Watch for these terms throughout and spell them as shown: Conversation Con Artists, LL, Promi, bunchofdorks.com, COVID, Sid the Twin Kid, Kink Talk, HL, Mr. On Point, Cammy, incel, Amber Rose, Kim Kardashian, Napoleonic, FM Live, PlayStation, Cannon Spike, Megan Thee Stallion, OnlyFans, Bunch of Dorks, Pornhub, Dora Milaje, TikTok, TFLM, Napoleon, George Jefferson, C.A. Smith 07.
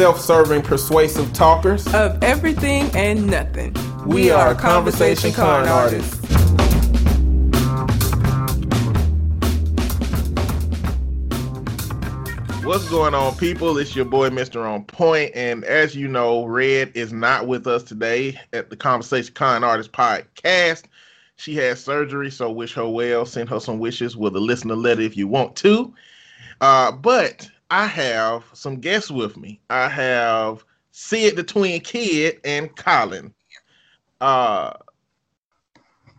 self-serving, persuasive talkers of everything and nothing. We are Conversation Con Artists. What's going on, people? It's your boy, Mr. On Point. And as you know, Red is not with us today at the Conversation Con Artists podcast. She had surgery, so wish her well. Send her some wishes with a listener letter if you want to. But I have some guests with me. I have Sid the Twin Kid and Colin.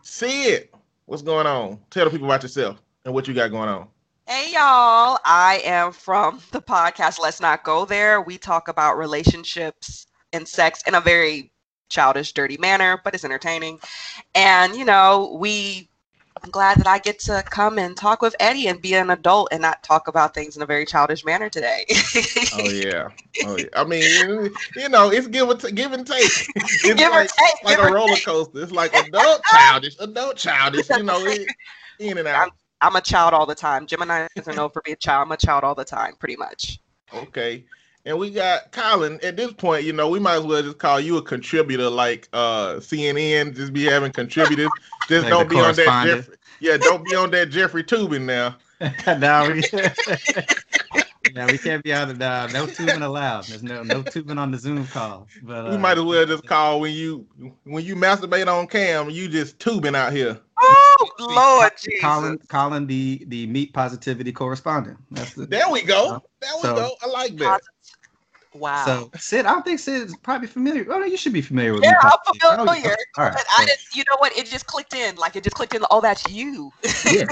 Sid, what's going on? Tell the people about yourself and what you got going on. Hey y'all, I am from the podcast Let's Not Go There. We talk about relationships and sex in a very childish, dirty manner, but it's entertaining. And, you know, I'm glad that I get to come and talk with Eddie and be an adult and not talk about things in a very childish manner today. Oh, yeah. I mean, you know, it's give and take. It's give or take. Roller coaster. It's like adult childish, you know, in and out. I'm a child all the time. Gemini doesn't know for being a child. I'm a child all the time, pretty much. Okay. And we got Colin. At this point, you know, we might as well just call you a contributor, like CNN, just be having contributors. Just like don't be on that Jeffrey. Yeah, don't be on that Jeffrey Tubin now. No, we can't be on the no Tubin allowed. There's no Tubin on the Zoom call. But we might as well just call when you masturbate on cam, you just Tubin out here. Oh, Lord Jesus. Colin, the meat positivity correspondent. There we go. There we go. I like that. Wow. So, Sid, I don't think Sid is probably familiar. Oh, no, you should be familiar with meat. Yeah, I'm familiar. All right, but so. You know what? It just clicked in. Like, it just clicked in. Oh, that's you. Yeah.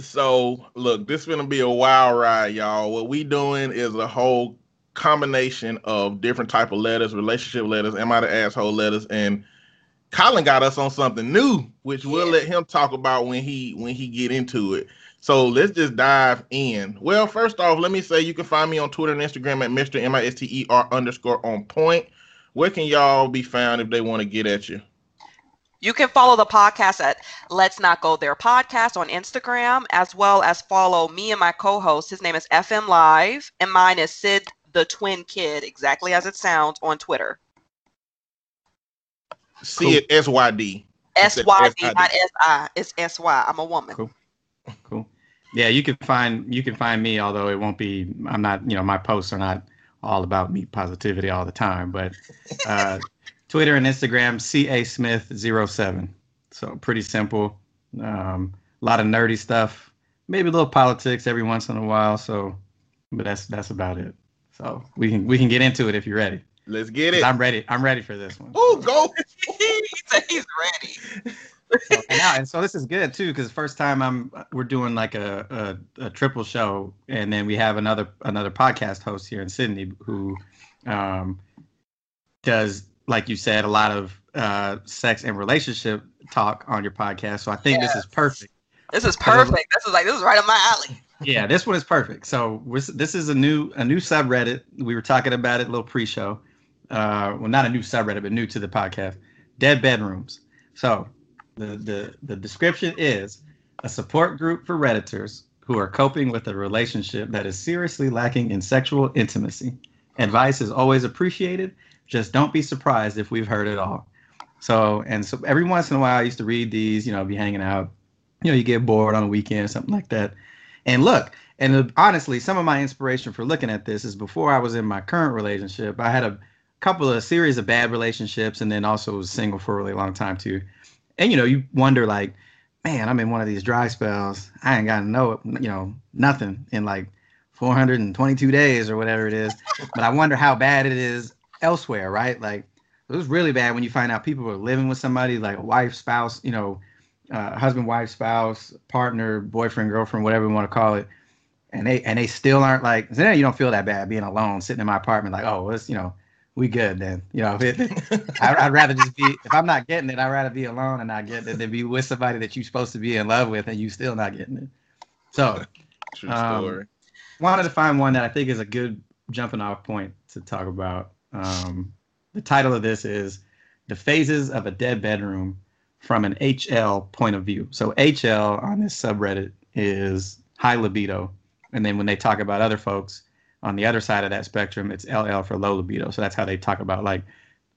So, look, this is going to be a wild ride, y'all. What we doing is a whole combination of different type of letters, relationship letters, am I the asshole letters, and Colin got us on something new, which we'll let him talk about when he get into it. So let's just dive in. Well, first off, let me say you can find me on Twitter and Instagram at Mr. MISTER_on_point. Where can y'all be found if they want to get at you? You can follow the podcast at Let's Not Go There Podcast on Instagram, as well as follow me and my co-host. His name is FM Live, and mine is Sid the Twin Kid, exactly as it sounds, on Twitter. Sid, cool. SYD. SYD, not SI. It's SY. I'm a woman. Cool. Yeah, you can find me, although it won't be, I'm not, you know, my posts are not all about meat positivity all the time, but Twitter and Instagram, C.A. Smith 07. So pretty simple. A lot of nerdy stuff, maybe a little politics every once in a while. So, but that's about it. So we can get into it if you're ready. Let's get it. I'm ready for this one. Ooh, go! He's ready. So this is good too, because first time we're doing like a triple show, and then we have another podcast host here in Sydney who does, like you said, a lot of sex and relationship talk on your podcast. So I think this is perfect. This is perfect. This is right up my alley. Yeah, this one is perfect. So this is a new subreddit. We were talking about it a little pre-show. Well, not a new subreddit, but new to the podcast. Dead bedrooms. So the description is a support group for Redditors who are coping with a relationship that is seriously lacking in sexual intimacy. Advice is always appreciated. Just don't be surprised if we've heard it all. So every once in a while I used to read these, you know, be hanging out. You know, you get bored on a weekend or something like that. And look, and honestly, some of my inspiration for looking at this is before I was in my current relationship, I had a couple of series of bad relationships and then also was single for a really long time too. And, you know, you wonder like, man, I'm in one of these dry spells. I ain't got nothing in like 422 days or whatever it is. But I wonder how bad it is elsewhere, right? Like it was really bad when you find out people are living with somebody like wife, spouse, you know, husband, wife, spouse, partner, boyfriend, girlfriend, whatever you want to call it, and they still aren't like. You don't feel that bad being alone, sitting in my apartment, like, oh, well, it's, you know, we good then. You know, I'd rather just be. If I'm not getting it, I'd rather be alone and not get it than be with somebody that you're supposed to be in love with and you still not getting it. So, true story. Wanted to find one that I think is a good jumping off point to talk about. The title of this is "The Phases of a Dead Bedroom." From an HL point of view. So HL on this subreddit is high libido, And then when they talk about other folks on the other side of that spectrum, it's LL for low libido. So that's how they talk about like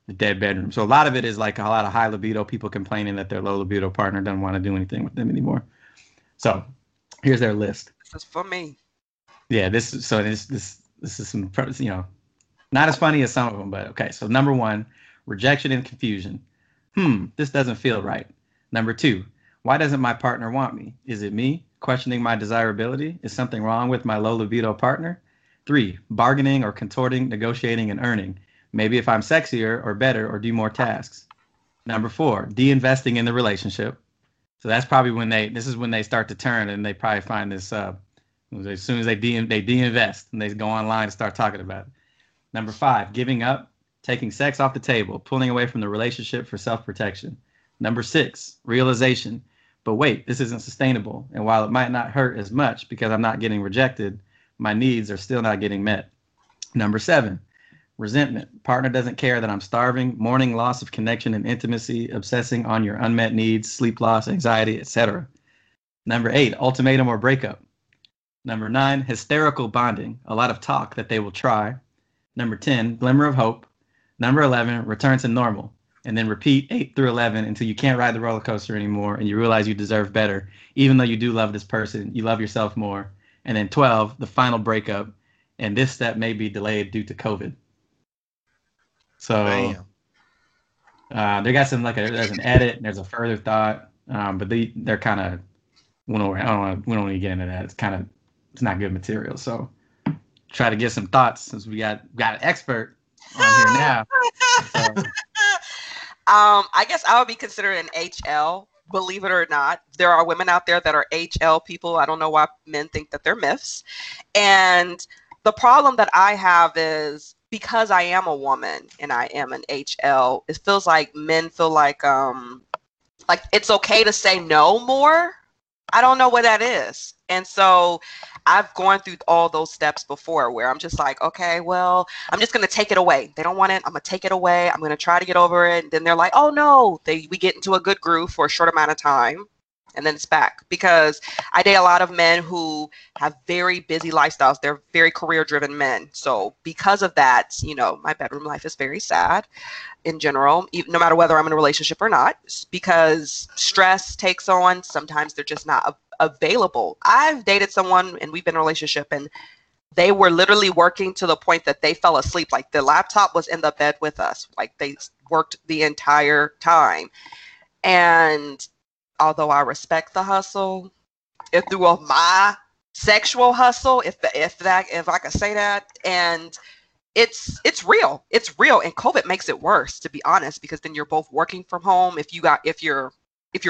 the dead bedroom. So a lot of it is like a lot of high libido people complaining that their low libido partner doesn't want to do anything with them anymore. So here's their list. This is for me. Yeah, this is some, you know, not as funny as some of them, but okay. So number one, rejection and confusion. This doesn't feel right. Number two, why doesn't my partner want me? Is it me? Questioning my desirability? Is something wrong with my low libido partner? Three, bargaining or contorting, negotiating and earning. Maybe if I'm sexier or better or do more tasks. Number four, de-investing in the relationship. So that's probably when this is when they start to turn, and they probably find this as soon as they de-invest and they go online and start talking about it. Number five, giving up, taking sex off the table, pulling away from the relationship for self-protection. Number six, realization. But wait, this isn't sustainable. And while it might not hurt as much because I'm not getting rejected, my needs are still not getting met. Number seven, resentment. Partner doesn't care that I'm starving, mourning loss of connection and intimacy, obsessing on your unmet needs, sleep loss, anxiety, etc. Number eight, ultimatum or breakup. Number nine, hysterical bonding. A lot of talk that they will try. Number 10, glimmer of hope. Number 11, return to normal. And then repeat 8 through 11 until you can't ride the roller coaster anymore and you realize you deserve better. Even though you do love this person, you love yourself more. And then 12, the final breakup. And this step may be delayed due to COVID. So they got some, there's an edit and there's a further thought. But they're kind of, we don't want to get into that. It's not good material. So try to get some thoughts since we got an expert on here now. So. I guess I would be considered an HL, believe it or not. There are women out there that are HL people. I don't know why men think that they're myths. And the problem that I have is because I am a woman and I am an HL, it feels like men feel like it's okay to say no more. I don't know what that is. And so I've gone through all those steps before where I'm just like, okay, well, I'm just going to take it away. They don't want it. I'm going to take it away. I'm going to try to get over it. And then they're like, oh, no, we get into a good groove for a short amount of time. And then it's back, because I date a lot of men who have very busy lifestyles. They're very career driven men. So because of that, my bedroom life is very sad in general, no matter whether I'm in a relationship or not, because stress takes on. Sometimes they're just not available. I've dated someone and we've been in a relationship, and they were literally working to the point that they fell asleep. Like the laptop was in the bed with us. Like they worked the entire time. And although I respect the hustle, if through my sexual hustle, if I could say that, and it's real, and COVID makes it worse, to be honest, because then you're both working from home. If you're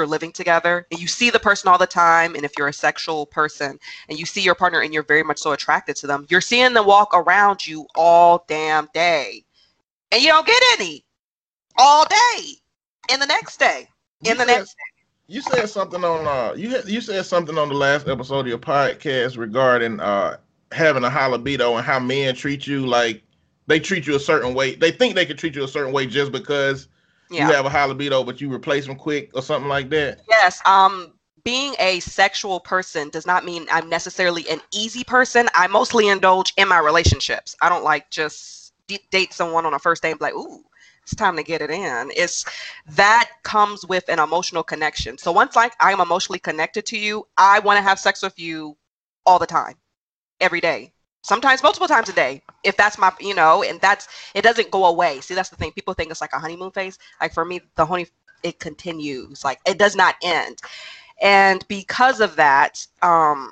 living together and you see the person all the time, and if you're a sexual person and you see your partner and you're very much so attracted to them, you're seeing them walk around you all damn day, and you don't get any all day, and the next day, and the next day. You said something on you said something on the last episode of your podcast regarding having a high libido and how men treat you. Like they treat you a certain way. They think they can treat you a certain way just because you have a high libido, but you replace them quick or something like that. Yes. Being a sexual person does not mean I'm necessarily an easy person. I mostly indulge in my relationships. I don't like just date someone on a first date and be like, ooh, it's time to get it in. That comes with an emotional connection. So once I am emotionally connected to you, I want to have sex with you all the time, every day, sometimes multiple times a day. If that's my, and it doesn't go away. See, that's the thing. People think it's like a honeymoon phase. Like for me, it continues. Like it does not end. And because of that, I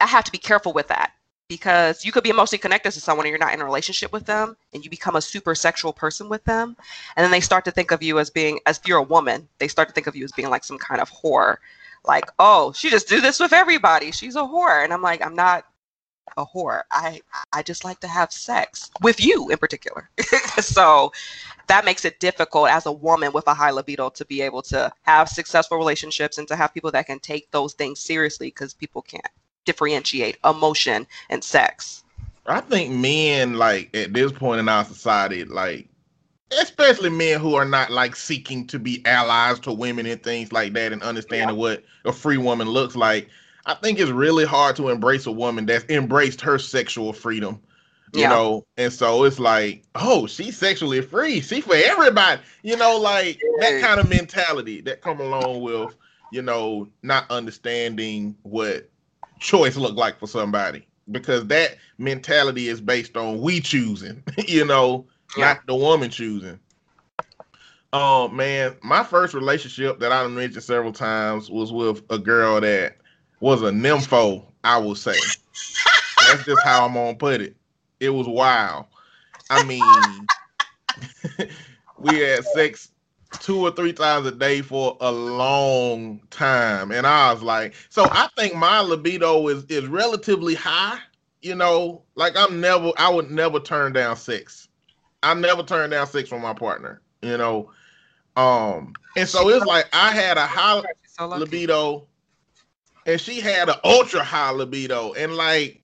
have to be careful with that. Because you could be emotionally connected to someone and you're not in a relationship with them, and you become a super sexual person with them. And then they start to think of you if you're a woman, they start to think of you as being like some kind of whore. Like, oh, she just do this with everybody. She's a whore. And I'm like, I'm not a whore. I just like to have sex with you in particular. So that makes it difficult as a woman with a high libido to be able to have successful relationships and to have people that can take those things seriously, because people can't differentiate emotion and sex. I think men, at this point in our society, especially men who are not seeking to be allies to women and things like that, and understanding what a free woman looks like, I think it's really hard to embrace a woman that's embraced her sexual freedom, you know? And so it's like, oh, she's sexually free. She for everybody, you know, like that kind of mentality that come along with, you know, not understanding what choice look like for somebody, because that mentality is based on we choosing, you know, not the woman choosing. Oh, man, my first relationship that I mentioned several times was with a girl that was a nympho, I will say. That's just how I'm gonna put it. It was wild. I mean, we had sex 2 or 3 times a day for a long time. And I was like, so I think my libido is relatively high, you know, like I would never turn down sex. I never turn down sex from my partner, you know? And so it's like, I had a high libido and she had an ultra high libido. And like,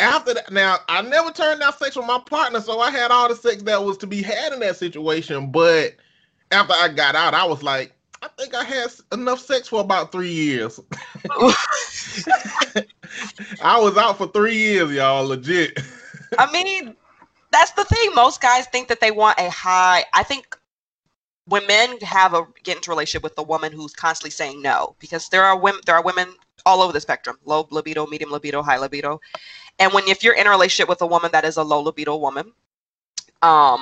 after that, now I never turned down sex with my partner. So I had all the sex that was to be had in that situation. But after I got out, I was like, I think I had enough sex for about 3 years. I was out for 3 years, y'all, legit. I mean, that's the thing. Most guys think that they want a high, I think, when men get into a relationship with a woman who's constantly saying no, because there are women all over the spectrum, low libido, medium libido, high libido. And if you're in a relationship with a woman that is a low libido woman, a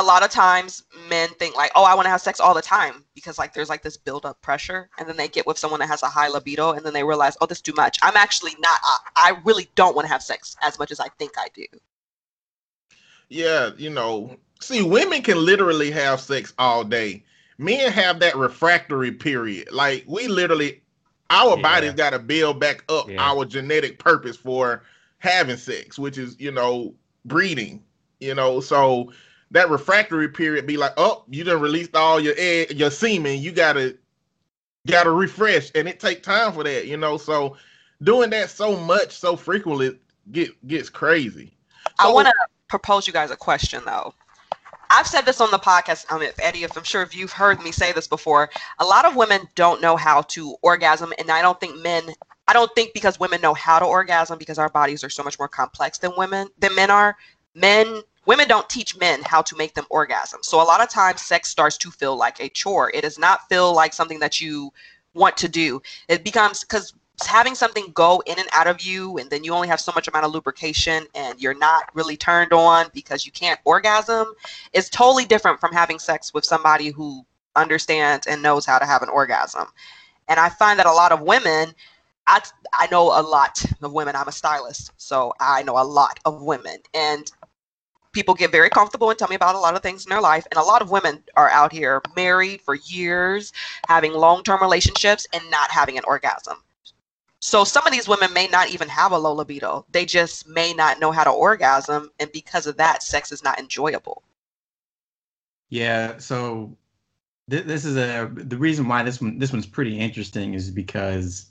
lot of times men think like, oh, I want to have sex all the time, because like there's like this build up pressure, and then they get with someone that has a high libido and then they realize, oh, this is too much. I'm actually not, I really don't want to have sex as much as I think I do. Yeah, you know, see, women can literally have sex all day. Men have that refractory period. Like, we literally, our body's got to build back up our genetic purpose for having sex, which is, you know, breeding, you know. So that refractory period be like, oh, you done released all your egg, your semen. You gotta refresh, and it take time for that, you know. So doing that so much, so frequently, gets crazy. So, I want to propose you guys a question though. I've said this on the podcast. Eddie, I'm sure if you've heard me say this before, a lot of women don't know how to orgasm, and I don't think because women know how to orgasm, because our bodies are so much more complex than men are. Women don't teach men how to make them orgasm. So a lot of times sex starts to feel like a chore. It does not feel like something that you want to do. It becomes, because having something go in and out of you, and then you only have so much amount of lubrication, and you're not really turned on because you can't orgasm, is totally different from having sex with somebody who understands and knows how to have an orgasm. And I find that a lot of women, I know a lot of women, I'm a stylist, so I know a lot of women, and people get very comfortable and tell me about a lot of things in their life. And a lot of women are out here married for years, having long-term relationships and not having an orgasm. So some of these women may not even have a low libido. They just may not know how to orgasm. And because of that, sex is not enjoyable. Yeah. So this is the reason why this one's pretty interesting is because,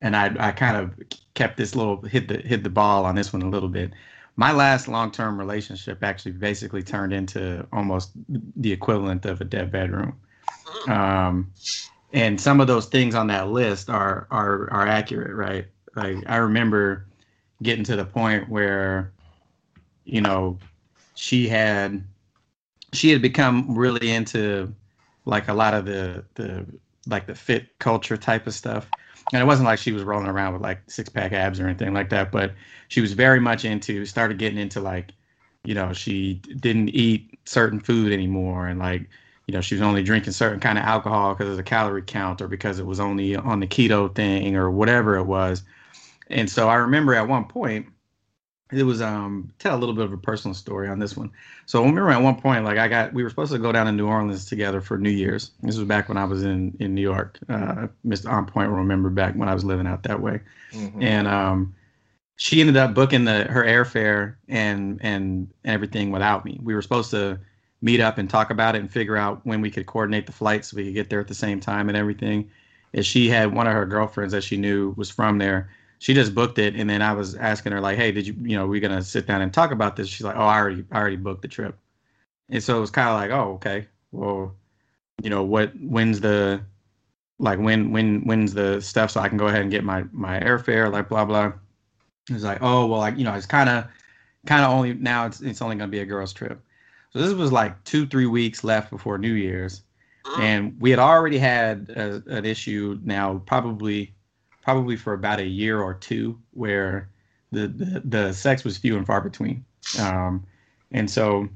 and I kind of kept this little, hit the ball on this one a little bit. My last long-term relationship actually basically turned into almost the equivalent of a dead bedroom. And some of those things on that list are accurate, right? Like, I remember getting to the point where, you know, she had become really into like a lot of the fit culture type of stuff. And it wasn't like she was rolling around with like 6-pack abs or anything like that, but she was very much started getting into like, you know, she didn't eat certain food anymore, and like, you know, she was only drinking certain kind of alcohol because of the calorie count, or because it was only on the keto thing, or whatever it was. And so I remember at one point, it was tell a little bit of a personal story on this one. So I remember at one point, like we were supposed to go down to New Orleans together for New Year's. This was back when I was in New York. Mr. On Point will remember back when I was living out that way. Mm-hmm. And she ended up booking her airfare and everything without me. We were supposed to meet up and talk about it and figure out when we could coordinate the flight so we could get there at the same time and everything. And she had one of her girlfriends that she knew was from there. She just booked it. And then I was asking her like, hey, we're going to sit down and talk about this. She's like, oh, I already booked the trip. And so it was kind of like, oh, okay, well, you know, when's the, like when's the stuff so I can go ahead and get my airfare, like blah blah. It's like, oh well, like, you know, it's kind of only now it's only gonna be a girls trip. So this was like 2-3 weeks left before New Year's, and we had already had an issue now probably for about a year or two where the sex was few and far between. And so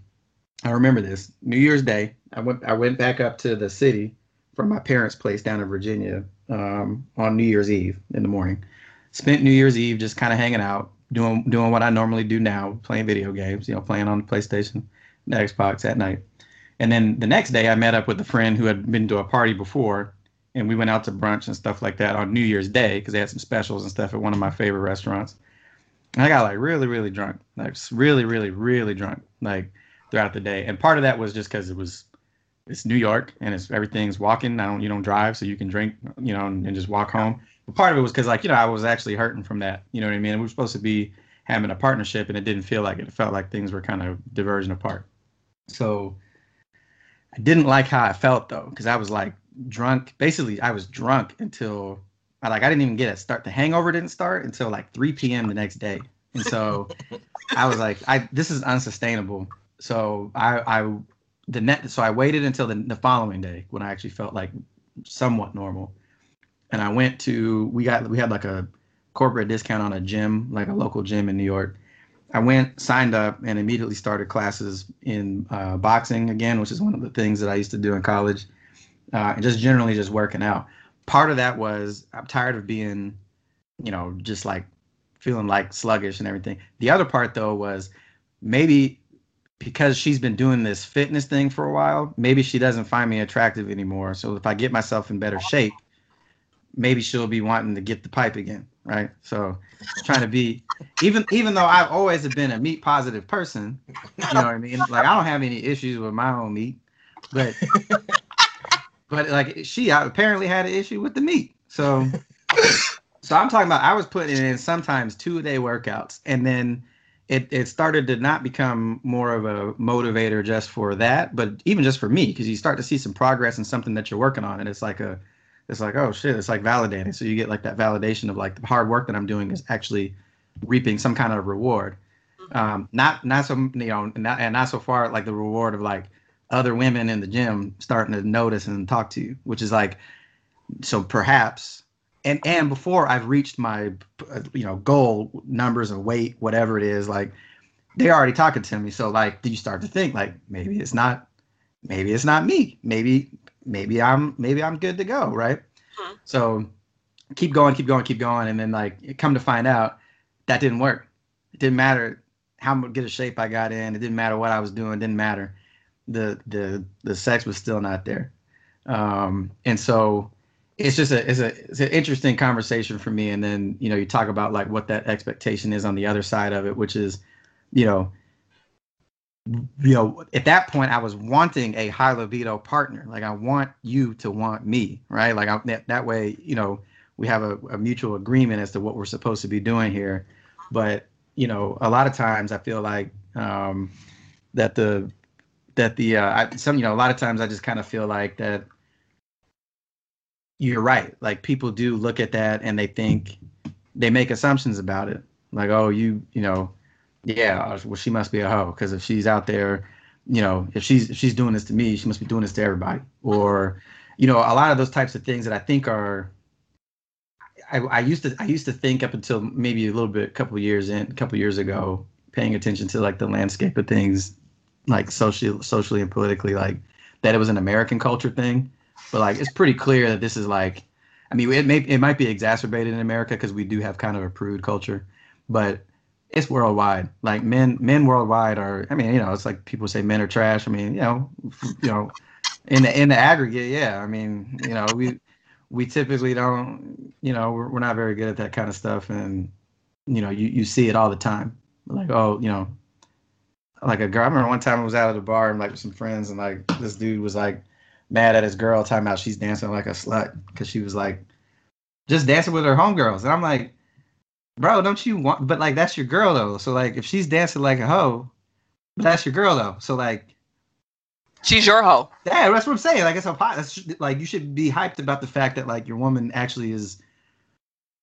I remember this New Year's Day. I went back up to the city from my parents' place down in Virginia on New Year's Eve in the morning. Spent New Year's Eve just kind of hanging out, doing what I normally do now, playing video games, you know, playing on the PlayStation, the Xbox at night. And then the next day I met up with a friend who had been to a party before, and we went out to brunch and stuff like that on New Year's Day because they had some specials and stuff at one of my favorite restaurants. And I got like really, really drunk, like really, really, really drunk, like throughout the day. And part of that was just because it's New York and everything's walking. You don't drive, so you can drink, you know, and just walk home. But part of it was because, like, you know, I was actually hurting from that. You know what I mean? And we were supposed to be having a partnership, and it didn't feel like it. It felt like things were kind of diverging apart. So I didn't like how I felt though, because I was like drunk. Basically, I was drunk until I didn't even get a start. The hangover didn't start until like 3 p.m. the next day. And so I was like, this is unsustainable. So I waited until the following day when I actually felt like somewhat normal. And I went to, we had like a corporate discount on a gym, like a local gym in New York. I went, signed up, and immediately started classes in boxing again, which is one of the things that I used to do in college, and just generally just working out. Part of that was I'm tired of being, you know, just like feeling like sluggish and everything. The other part though was maybe because she's been doing this fitness thing for a while, maybe she doesn't find me attractive anymore. So if I get myself in better shape, maybe she'll be wanting to get the pipe again, right? So trying to be, even though I've always been a meat positive person, you know what I mean? Like I don't have any issues with my own meat, but but like she apparently had an issue with the meat. So I'm talking about I was putting in sometimes 2-day workouts, and then it started to not become more of a motivator just for that, but even just for me, because you start to see some progress in something that you're working on, and it's like oh shit, it's like validating. So you get like that validation of like the hard work that I'm doing is actually reaping some kind of reward. Not so, you know, not so far like the reward of like other women in the gym starting to notice and talk to you, which is like, so perhaps, and before I've reached my, you know, goal numbers and weight, whatever it is, like they're already talking to me. So like, do you start to think like, maybe it's not me, maybe I'm good to go. Right. Mm-hmm. So keep going. And then like, come to find out that didn't work. It didn't matter how good a shape I got in. It didn't matter what I was doing. It didn't matter. The sex was still not there, and so it's just it's an interesting conversation for me. And then, you know, you talk about like what that expectation is on the other side of it, which is, you know, at that point I was wanting a high libido partner. Like I want you to want me, right? Like that way, you know, we have a mutual agreement as to what we're supposed to be doing here. But you know, a lot of times I feel like a lot of times I just kind of feel like that you're right. Like people do look at that and they think, they make assumptions about it. Like, oh, you know, yeah, well, she must be a hoe. Cause if she's out there, you know, if she's doing this to me, she must be doing this to everybody. Or, you know, a lot of those types of things that I think are, I used to think up until maybe a couple years ago, paying attention to like the landscape of things, like socially and politically, like that it was an American culture thing, but like it's pretty clear that this is like, I mean, it might be exacerbated in America because we do have kind of a prude culture, but it's worldwide. Like men worldwide are, I mean, you know, it's like people say men are trash. I mean, you know, in the aggregate, yeah. I mean, you know, we typically don't, you know, we're not very good at that kind of stuff, and you know, you see it all the time. Like, oh, you know. Like a girl, I remember one time I was out at a bar and like with some friends, and like this dude was like mad at his girl, talking about she's dancing like a slut because she was like just dancing with her homegirls. And I'm like, bro, don't you want? But like that's your girl though. So like if she's dancing like a hoe, that's your girl though. So like She's your hoe. Yeah, that's what I'm saying. Like, it's a pot. Like, you should be hyped about the fact that, like, your woman actually is,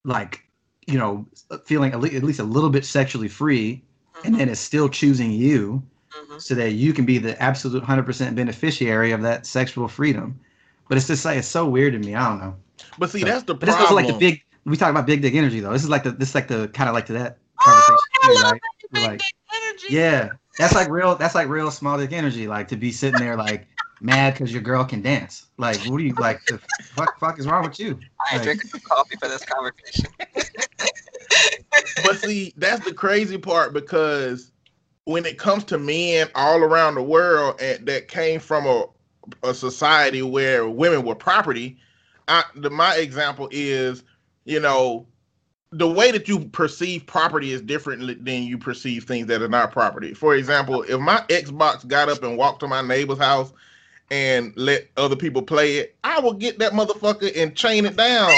like, you know, feeling at least a little bit sexually free, mm-hmm. and then is still choosing you, mm-hmm. so that you can be the absolute 100% beneficiary of that sexual freedom. But it's just like, it's so weird to me. I don't know. But see, so, that's the problem. This is like the big. We talk about big dick energy, though. This is like the. This is like the kind of like to that conversation. Oh, I love right? big like, dick energy. Yeah. That's like real. That's like real small dick energy. Like to be sitting there like mad because your girl can dance. Like, what do you like? The fuck is wrong with you? I ain't drinking some coffee for this conversation. But see, that's the crazy part, because when it comes to men all around the world that came from a society where women were property, my example is, you know, the way that you perceive property is different than you perceive things that are not property. For example, if my Xbox got up and walked to my neighbor's house and let other people play it, I will get that motherfucker and chain it down.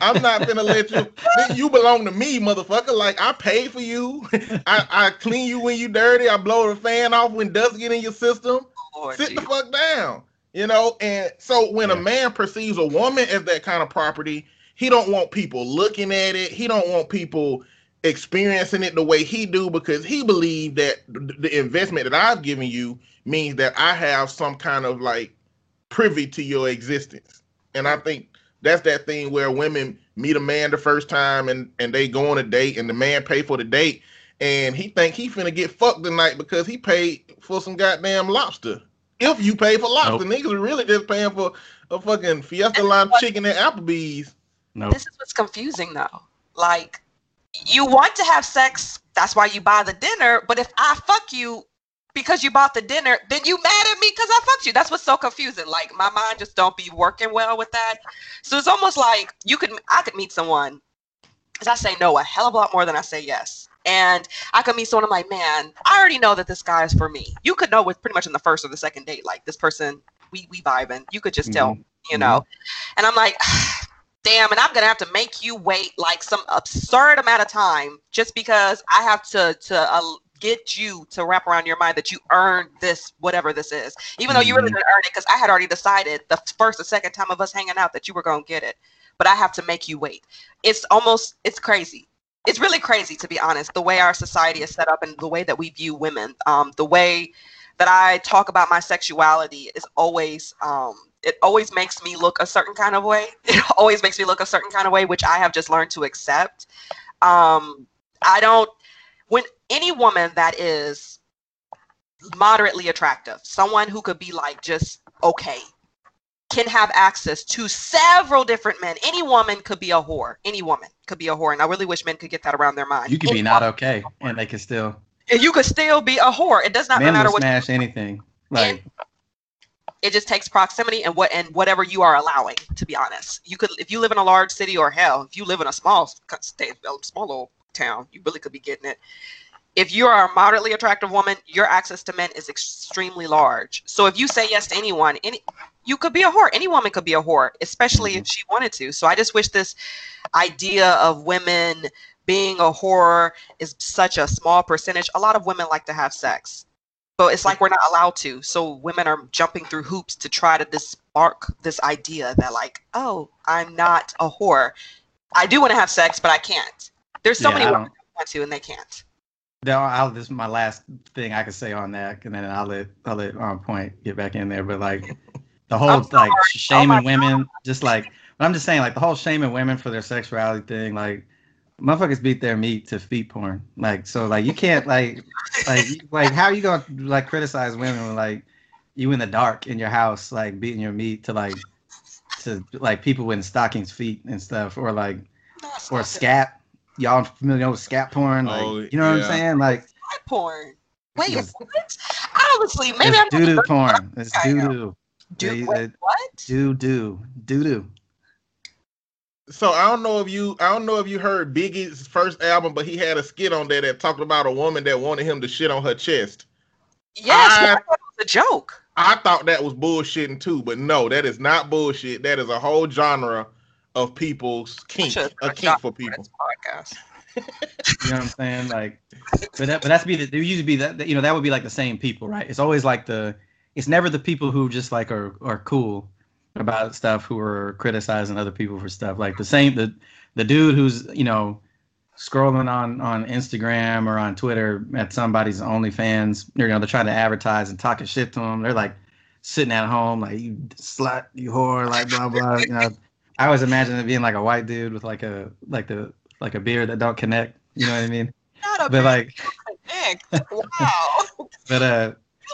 I'm not gonna let you. You belong to me, motherfucker. Like, I paid for you. I clean you when you dirty. I blow the fan off when dust get in your system. Lord, sit the fuck down. You know. And so when a man perceives a woman as that kind of property, he don't want people looking at it. He don't want people experiencing it the way he do, because he believes that the investment that I've given you means that I have some kind of like privy to your existence. And I think that's that thing where women meet a man the first time and they go on a date and the man pay for the date and he think he finna get fucked tonight because he paid for some goddamn lobster. If you pay for lobster, niggas are really just paying for a fucking fiesta line chicken at Applebee's. Nope. This is what's confusing, though. Like, you want to have sex, that's why you buy the dinner, but if I fuck you because you bought the dinner, then you mad at me because I fucked you. That's what's so confusing. Like, my mind just don't be working well with that. So it's almost like I could meet someone, because I say no a hell of a lot more than I say yes. And I could meet someone, I'm like, man, I already know that this guy is for me. You could know with pretty much in the first or the second date, like, this person, we vibing. You could just tell, you know. And I'm like, damn, and I'm gonna have to make you wait like some absurd amount of time just because I have to get you to wrap around your mind that you earned this, whatever this is, even though you really didn't earn it, because I had already decided the first or second time of us hanging out that you were gonna get it, but I have to make you wait. It's crazy. It's really crazy, to be honest, the way our society is set up and the way that we view women. The way that I talk about my sexuality is always it always makes me look a certain kind of way. It always makes me look a certain kind of way, which I have just learned to accept. When any woman that is moderately attractive, someone who could be like just okay, can have access to several different men. Any woman could be a whore. Any woman could be a whore. And I really wish men could get that around their mind. You could be not okay, and they could still. You could still be a whore. It does not matter what. Men will smash anything. Like. It just takes proximity and whatever you are allowing, to be honest. You could, if you live in a large city, or hell, if you live in a small little town, you really could be getting it. If you are a moderately attractive woman, your access to men is extremely large. So if you say yes to anyone, you could be a whore. Any woman could be a whore, especially if she wanted to. So I just wish this idea of women being a whore is such a small percentage. A lot of women like to have sex. So it's like we're not allowed to. So women are jumping through hoops to try to spark this idea that like, oh, I'm not a whore. I do want to have sex, but I can't. There's so many women who want to and they can't. No, this is my last thing I could say on that, and then I'll let On Point get back in there. But like the whole like shaming women, just like I'm just saying, like the whole shaming women for their sexuality thing, like. Motherfuckers beat their meat to feet porn. Like, so like you can't like how are you gonna like criticize women when like you in the dark in your house like beating your meat to like people in stockings feet and stuff, or like or scat. Y'all familiar with scat porn? Like, oh, you know what I'm saying? Like scat porn. Wait, what? Honestly, maybe I'm doo doo porn. It's doo doo. What? Doo doo. So I don't know if you heard Biggie's first album, but he had a skit on there that talked about a woman that wanted him to shit on her chest. Yes, I thought it was a joke. I thought that was bullshitting too, but no, that is not bullshit. That is a whole genre of people's kink, a kink for people. You know what I'm saying? Like, but that that would be like the same people, right? It's always like it's never the people who just like are cool about stuff who are criticizing other people for stuff. Like the dude who's, scrolling on Instagram or on Twitter at somebody's OnlyFans, they're trying to advertise and talking shit to them. They're like sitting at home, like, you slut, you whore, like, blah, blah. I always imagine it being like a white dude with like a beard that don't connect. You know what I mean? Wow. You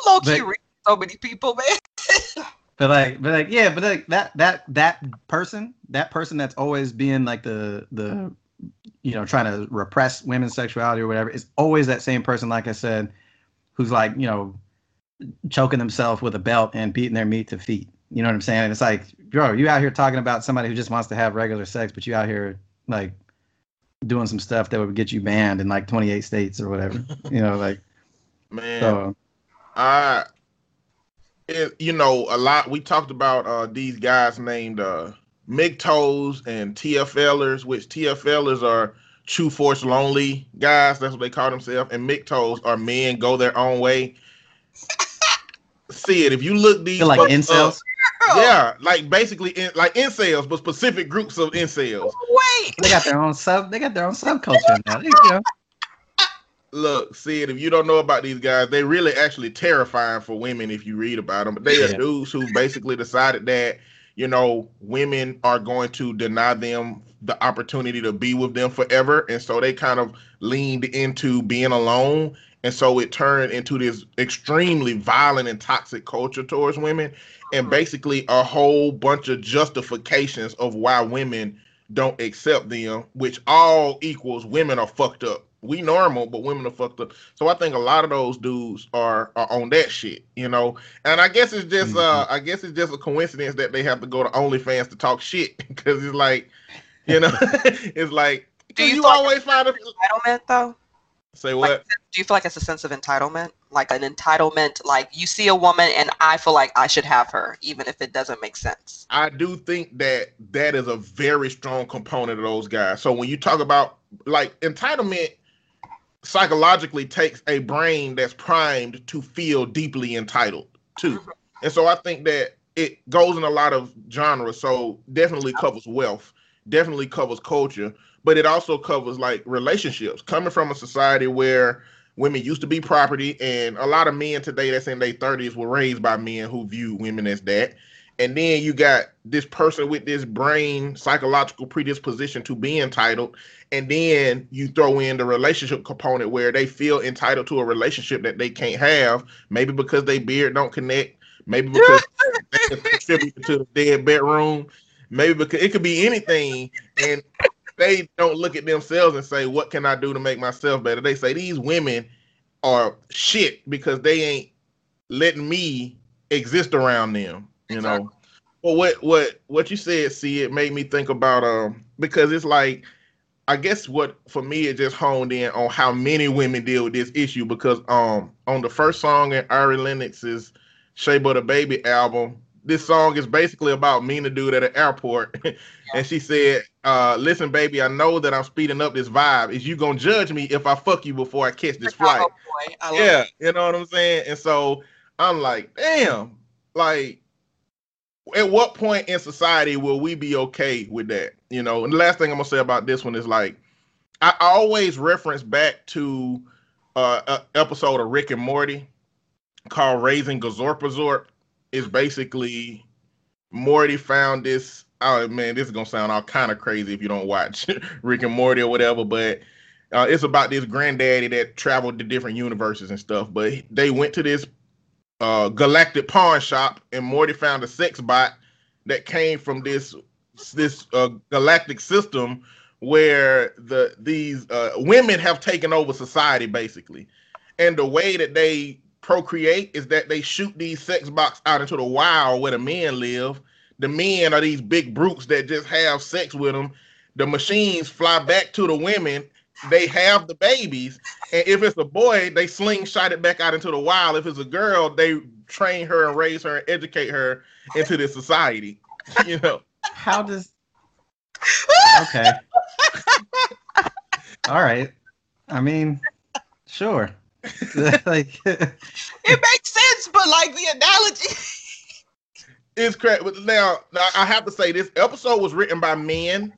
low key read so many people, man. That person that's always being like the trying to repress women's sexuality or whatever, is always that same person, like I said, who's like, choking themselves with a belt and beating their meat to feet. You know what I'm saying? And it's like, bro, you out here talking about somebody who just wants to have regular sex, but you out here like doing some stuff that would get you banned in like 28 states or whatever. Man. So. A lot, we talked about these guys named MGTOWs and TFLers, which TFLers are true force lonely guys. That's what they call themselves. And MGTOWs are men go their own way. See it. If you look these like incels. Yeah, like basically like incels, but specific groups of incels. Wait, they got their own subculture now. There you go. Look, Sid, if you don't know about these guys, they really actually terrifying for women if you read about them. But they are dudes who basically decided that, women are going to deny them the opportunity to be with them forever. And so they kind of leaned into being alone. And so it turned into this extremely violent and toxic culture towards women. And basically a whole bunch of justifications of why women don't accept them, which all equals women are fucked up. We normal, but women are fucked up. So I think a lot of those dudes are on that shit, And I guess it's just a coincidence that they have to go to OnlyFans to talk shit, because it's like, it's like, do you always find entitlement though? Say what? Like, do you feel like it's a sense of entitlement, like an entitlement, like you see a woman and I feel like I should have her, even if it doesn't make sense? I do think that is a very strong component of those guys. So when you talk about like entitlement, psychologically takes a brain that's primed to feel deeply entitled too, and so I think that it goes in a lot of genres. So definitely covers wealth, definitely covers culture. But it also covers like relationships, coming from a society where women used to be property, and a lot of men today that's in their 30s were raised by men who view women as that. And then you got this person with this brain psychological predisposition to be entitled. And then you throw in the relationship component where they feel entitled to a relationship that they can't have, maybe because they beard don't connect, maybe because they contribute to the dead bedroom, maybe because it could be anything. And they don't look at themselves and say, what can I do to make myself better? They say these women are shit because they ain't letting me exist around them, Exactly. But what you said, see, it made me think about, because it's like, I guess what, for me, it just honed in on how many women deal with this issue, because on the first song in Ari Lennox's Shea Butter Baby album, this song is basically about meeting a dude at an airport. And she said, listen, baby, I know that I'm speeding up this vibe. Is you gonna judge me if I fuck you before I catch this flight? Oh, yeah, you know what I'm saying? And so I'm like, damn, like, at what point in society will we be okay with that? And the last thing I'm gonna say about this one is like, I always reference back to an episode of Rick and Morty called Raising Gazorpazorp. Is basically Morty found this. Oh man, this is gonna sound all kind of crazy if you don't watch Rick and Morty or whatever, but it's about this granddaddy that traveled to different universes and stuff. But they went to this galactic pawn shop, and Morty found a sex bot that came from this galactic system where these women have taken over society basically, and the way that they procreate is that they shoot these sex bots out into the wild where the men live. The men are these big brutes that just have sex with them. The machines fly back to the women. They have the babies. And if it's a boy, they slingshot it back out into the wild. If it's a girl, they train her and raise her and educate her into this society. How does... Okay. all right. I mean, sure. Like, it makes sense, but like the analogy is correct. Now, I have to say this episode was written by men,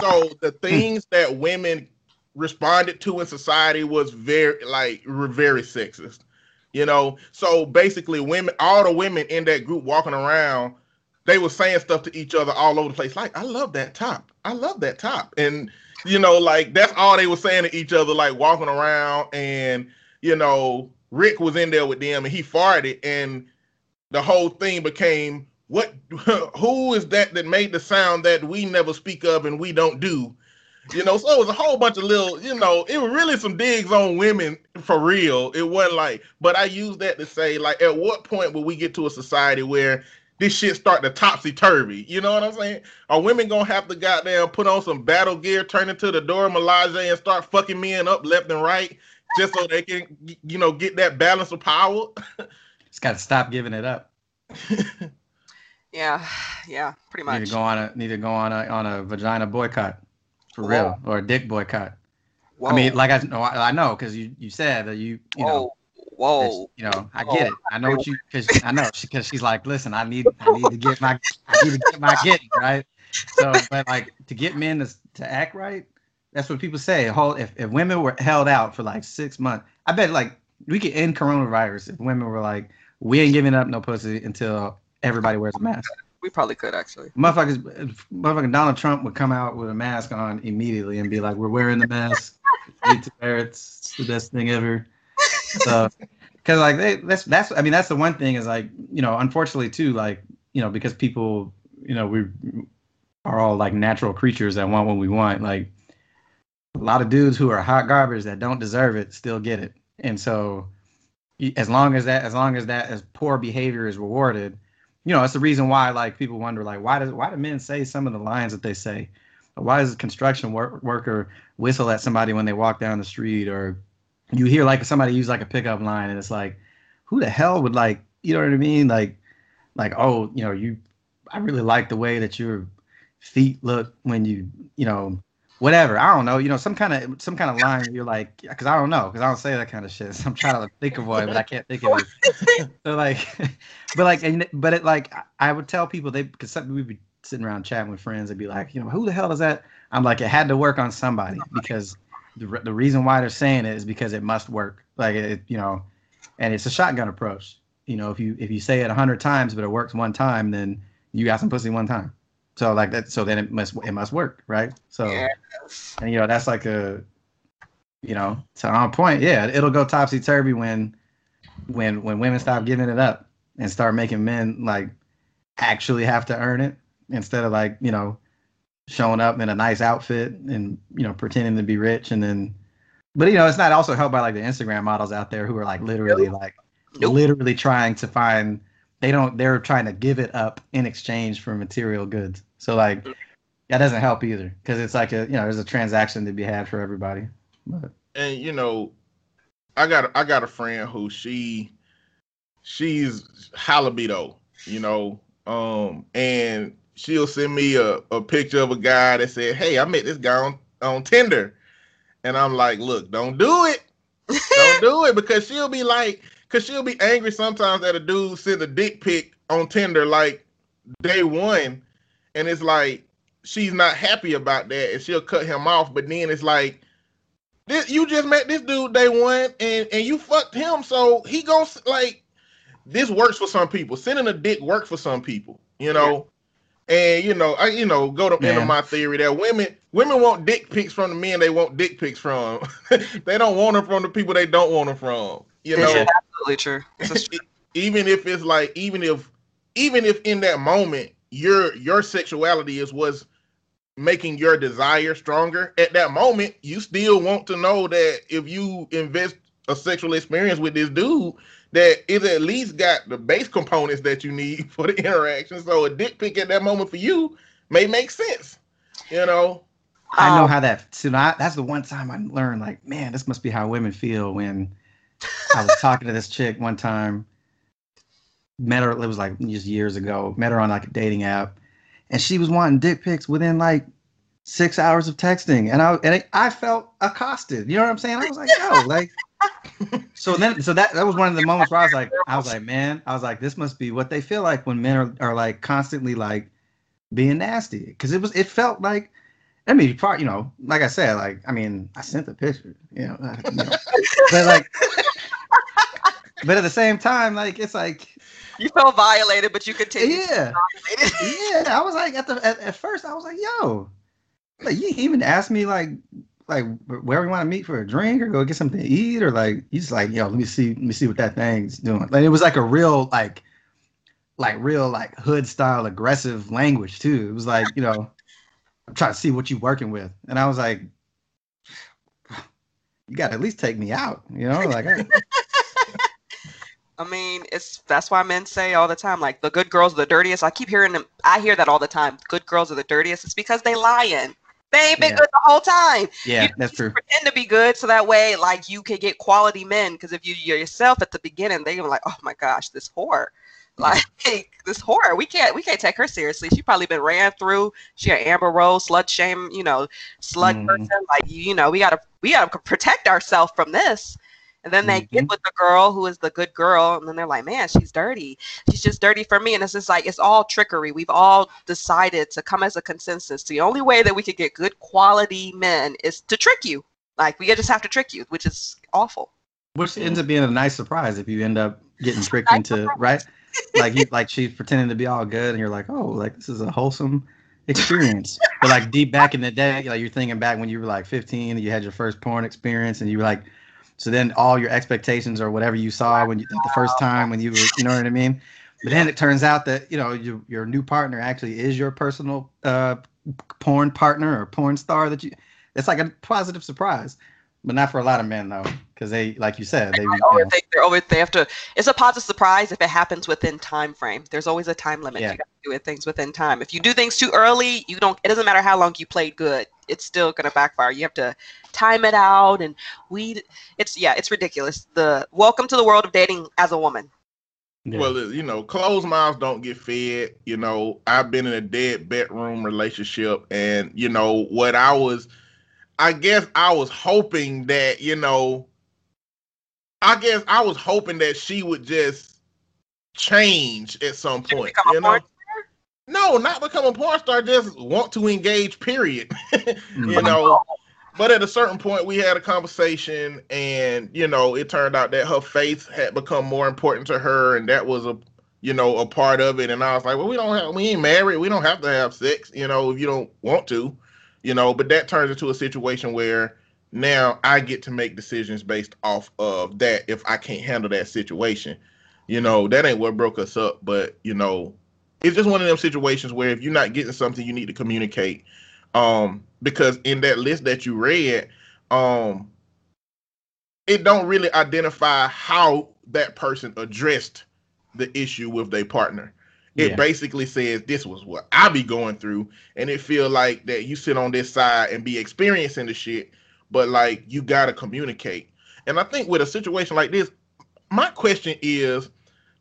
so the things that women responded to in society was very sexist, you know. So basically, women, all the women in that group walking around, they were saying stuff to each other all over the place, like, I love that top, I love that top, and you know, like, that's all they were saying to each other, like, walking around. And, you know, Rick was in there with them, and he farted, and the whole thing became, what, who is that made the sound that we never speak of and we don't do? You know, so it was a whole bunch of little, you know, it was really some digs on women, for real. It wasn't like, but I use that to say, like, at what point will we get to a society where this shit start to topsy-turvy? You know what I'm saying? Are women gonna have to goddamn put on some battle gear, turn into the Dora Milaje, and start fucking men up left and right just so they can, you know, get that balance of power? Just gotta stop giving it up. yeah, pretty much. Need to go on a vagina boycott, for real, or a dick boycott. Whoa. I mean, like, I know, because you said that you know. Whoa! You know, I get it. I know what you, because she's like, listen, I need to get my, getting right. So, but like, to get men to act right, that's what people say. If women were held out for like 6 months, I bet like we could end coronavirus if women were like, we ain't giving up no pussy until everybody wears a mask. We probably could, actually. Motherfucking Donald Trump would come out with a mask on immediately and be like, we're wearing the mask. We need to wear it. It's the best thing ever. So, because like that's the one thing is, like, you know, unfortunately too, like, you know, because people, you know, we are all like natural creatures that want what we want. Like, a lot of dudes who are hot garbage that don't deserve it still get it. And so as long as poor behavior is rewarded, you know, it's the reason why, like, people wonder, like, why do men say some of the lines that they say? Why does a construction worker whistle at somebody when they walk down the street? Or you hear like somebody use like a pickup line, and it's like, who the hell would, like, you know what I mean? Like, oh, you know, I really like the way that your feet look when you know, whatever. I don't know, you know, some kind of line where you're like, because I don't know, because I don't say that kind of shit. So I'm trying to think of one, but I can't think of it. So like, I would tell people, because something we'd be sitting around chatting with friends and be like, you know, who the hell is that? I'm like, it had to work on somebody, because the reason why they're saying it is because it must work. Like, it, you know, and it's a shotgun approach. You know, if you say it 100 times, but it works one time, then you got some pussy one time. So like that, so then it must work. Right. So, yes. And you know, that's like a, you know, so On Point. Yeah. It'll go topsy turvy when women stop giving it up and start making men like actually have to earn it, instead of, like, you know, showing up in a nice outfit and, you know, pretending to be rich. And then, but, you know, it's not also helped by like the Instagram models out there who are like literally trying to find, they're trying to give it up in exchange for material goods. So like, that doesn't help either, because it's like a, you know, there's a transaction to be had for everybody. But, and you know, I got a friend who she's halabido, you know, and she'll send me a picture of a guy that said, hey, I met this guy on Tinder. And I'm like, look, don't do it. Don't do it. Because she'll be angry sometimes that a dude sent a dick pic on Tinder like day one. And it's like, she's not happy about that, and she'll cut him off. But then it's like, this, you just met this dude day one and you fucked him. So he goes, like, this works for some people. Sending a dick works for some people, you know? Yeah. And, you know, I go to end of my theory that women want dick pics from the men they want dick pics from. They don't want them from the people they don't want them from. You know, it's absolutely true. It's true. Even if it's like, even if in that moment your sexuality is what's making your desire stronger, at that moment you still want to know that if you invest a sexual experience with this dude, that it at least got the base components that you need for the interaction. So a dick pic at that moment for you may make sense, you know. I know how that. So that's the one time I learned, like, man, this must be how women feel. When I was talking to this chick one time, met her. It was like just years ago. Met her on like a dating app, and she was wanting dick pics within like 6 hours of texting, and I felt accosted. You know what I'm saying? I was like, yo, like. So that was one of the moments where I was like, man, this must be what they feel like when men are like constantly like being nasty, because it felt like, I mean, you know, like I said, like, I mean, I sent the picture, you know. But like, but at the same time, like, it's like. You felt violated, but you continue. Yeah, to be violated. Yeah. I was like, at first, I was like, yo, like, you even asked me like where we want to meet for a drink or go get something to eat, or like you just like, yo, let me see what that thing's doing. Like, it was like a real like hood style aggressive language too. It was like, you know, I'm trying to see what you working with, and I was like, you got to at least take me out, you know, like. I mean, that's why men say all the time, like, the good girls are the dirtiest. I hear that all the time. Good girls are the dirtiest. It's because they lying. They ain't been good the whole time. Yeah, that's true. Pretend to be good so that way, like, you can get quality men. Because if you're yourself at the beginning, they're like, oh my gosh, this whore, like this whore. We can't take her seriously. She probably been ran through. She an Amber Rose slut shame, you know, slut person. Like, you know, we gotta protect ourselves from this. And then they get with the girl who is the good girl. And then they're like, man, she's dirty. She's just dirty for me. And it's just like, it's all trickery. We've all decided to come as a consensus. The only way that we could get good quality men is to trick you. Like, we just have to trick you, which is awful. Which ends up being a nice surprise if you end up getting tricked into, right? Like, she's pretending to be all good. And you're like, oh, like, this is a wholesome experience. But like, deep back in the day, like, you're thinking back when you were like 15 and you had your first porn experience, and you were like, so then all your expectations or whatever you saw when you the first time when you were, you know what I mean? But then it turns out that, you know, your new partner actually is your personal porn partner or porn star that you, it's like a positive surprise. But not for a lot of men, though, because they, like you said, they have to. It's a positive surprise if it happens within time frame. There's always a time limit. Yeah. You got to do things within time. If you do things too early, you don't. It doesn't matter how long you played good. It's still gonna backfire. You have to time it out, and it's ridiculous. The welcome to the world of dating as a woman. Yeah. Well, you know, closed mouths don't get fed. You know, I've been in a dead bedroom relationship, and you know what I guess I was hoping that she would just change at some point. You know? No, not become a porn star, just want to engage, period. You know. But at a certain point, we had a conversation, and, you know, it turned out that her faith had become more important to her, and that was a part of it. And I was like, well, we ain't married, we don't have to have sex, you know, if you don't want to. You know, but that turns into a situation where now I get to make decisions based off of that if I can't handle that situation. You know, that ain't what broke us up. But, you know, it's just one of them situations where if you're not getting something, you need to communicate. Because in that list that you read, it don't really identify how that person addressed the issue with their partner. It basically says this was what I be going through, and it feel like that you sit on this side and be experiencing the shit, but like you gotta communicate. And I think with a situation like this, my question is,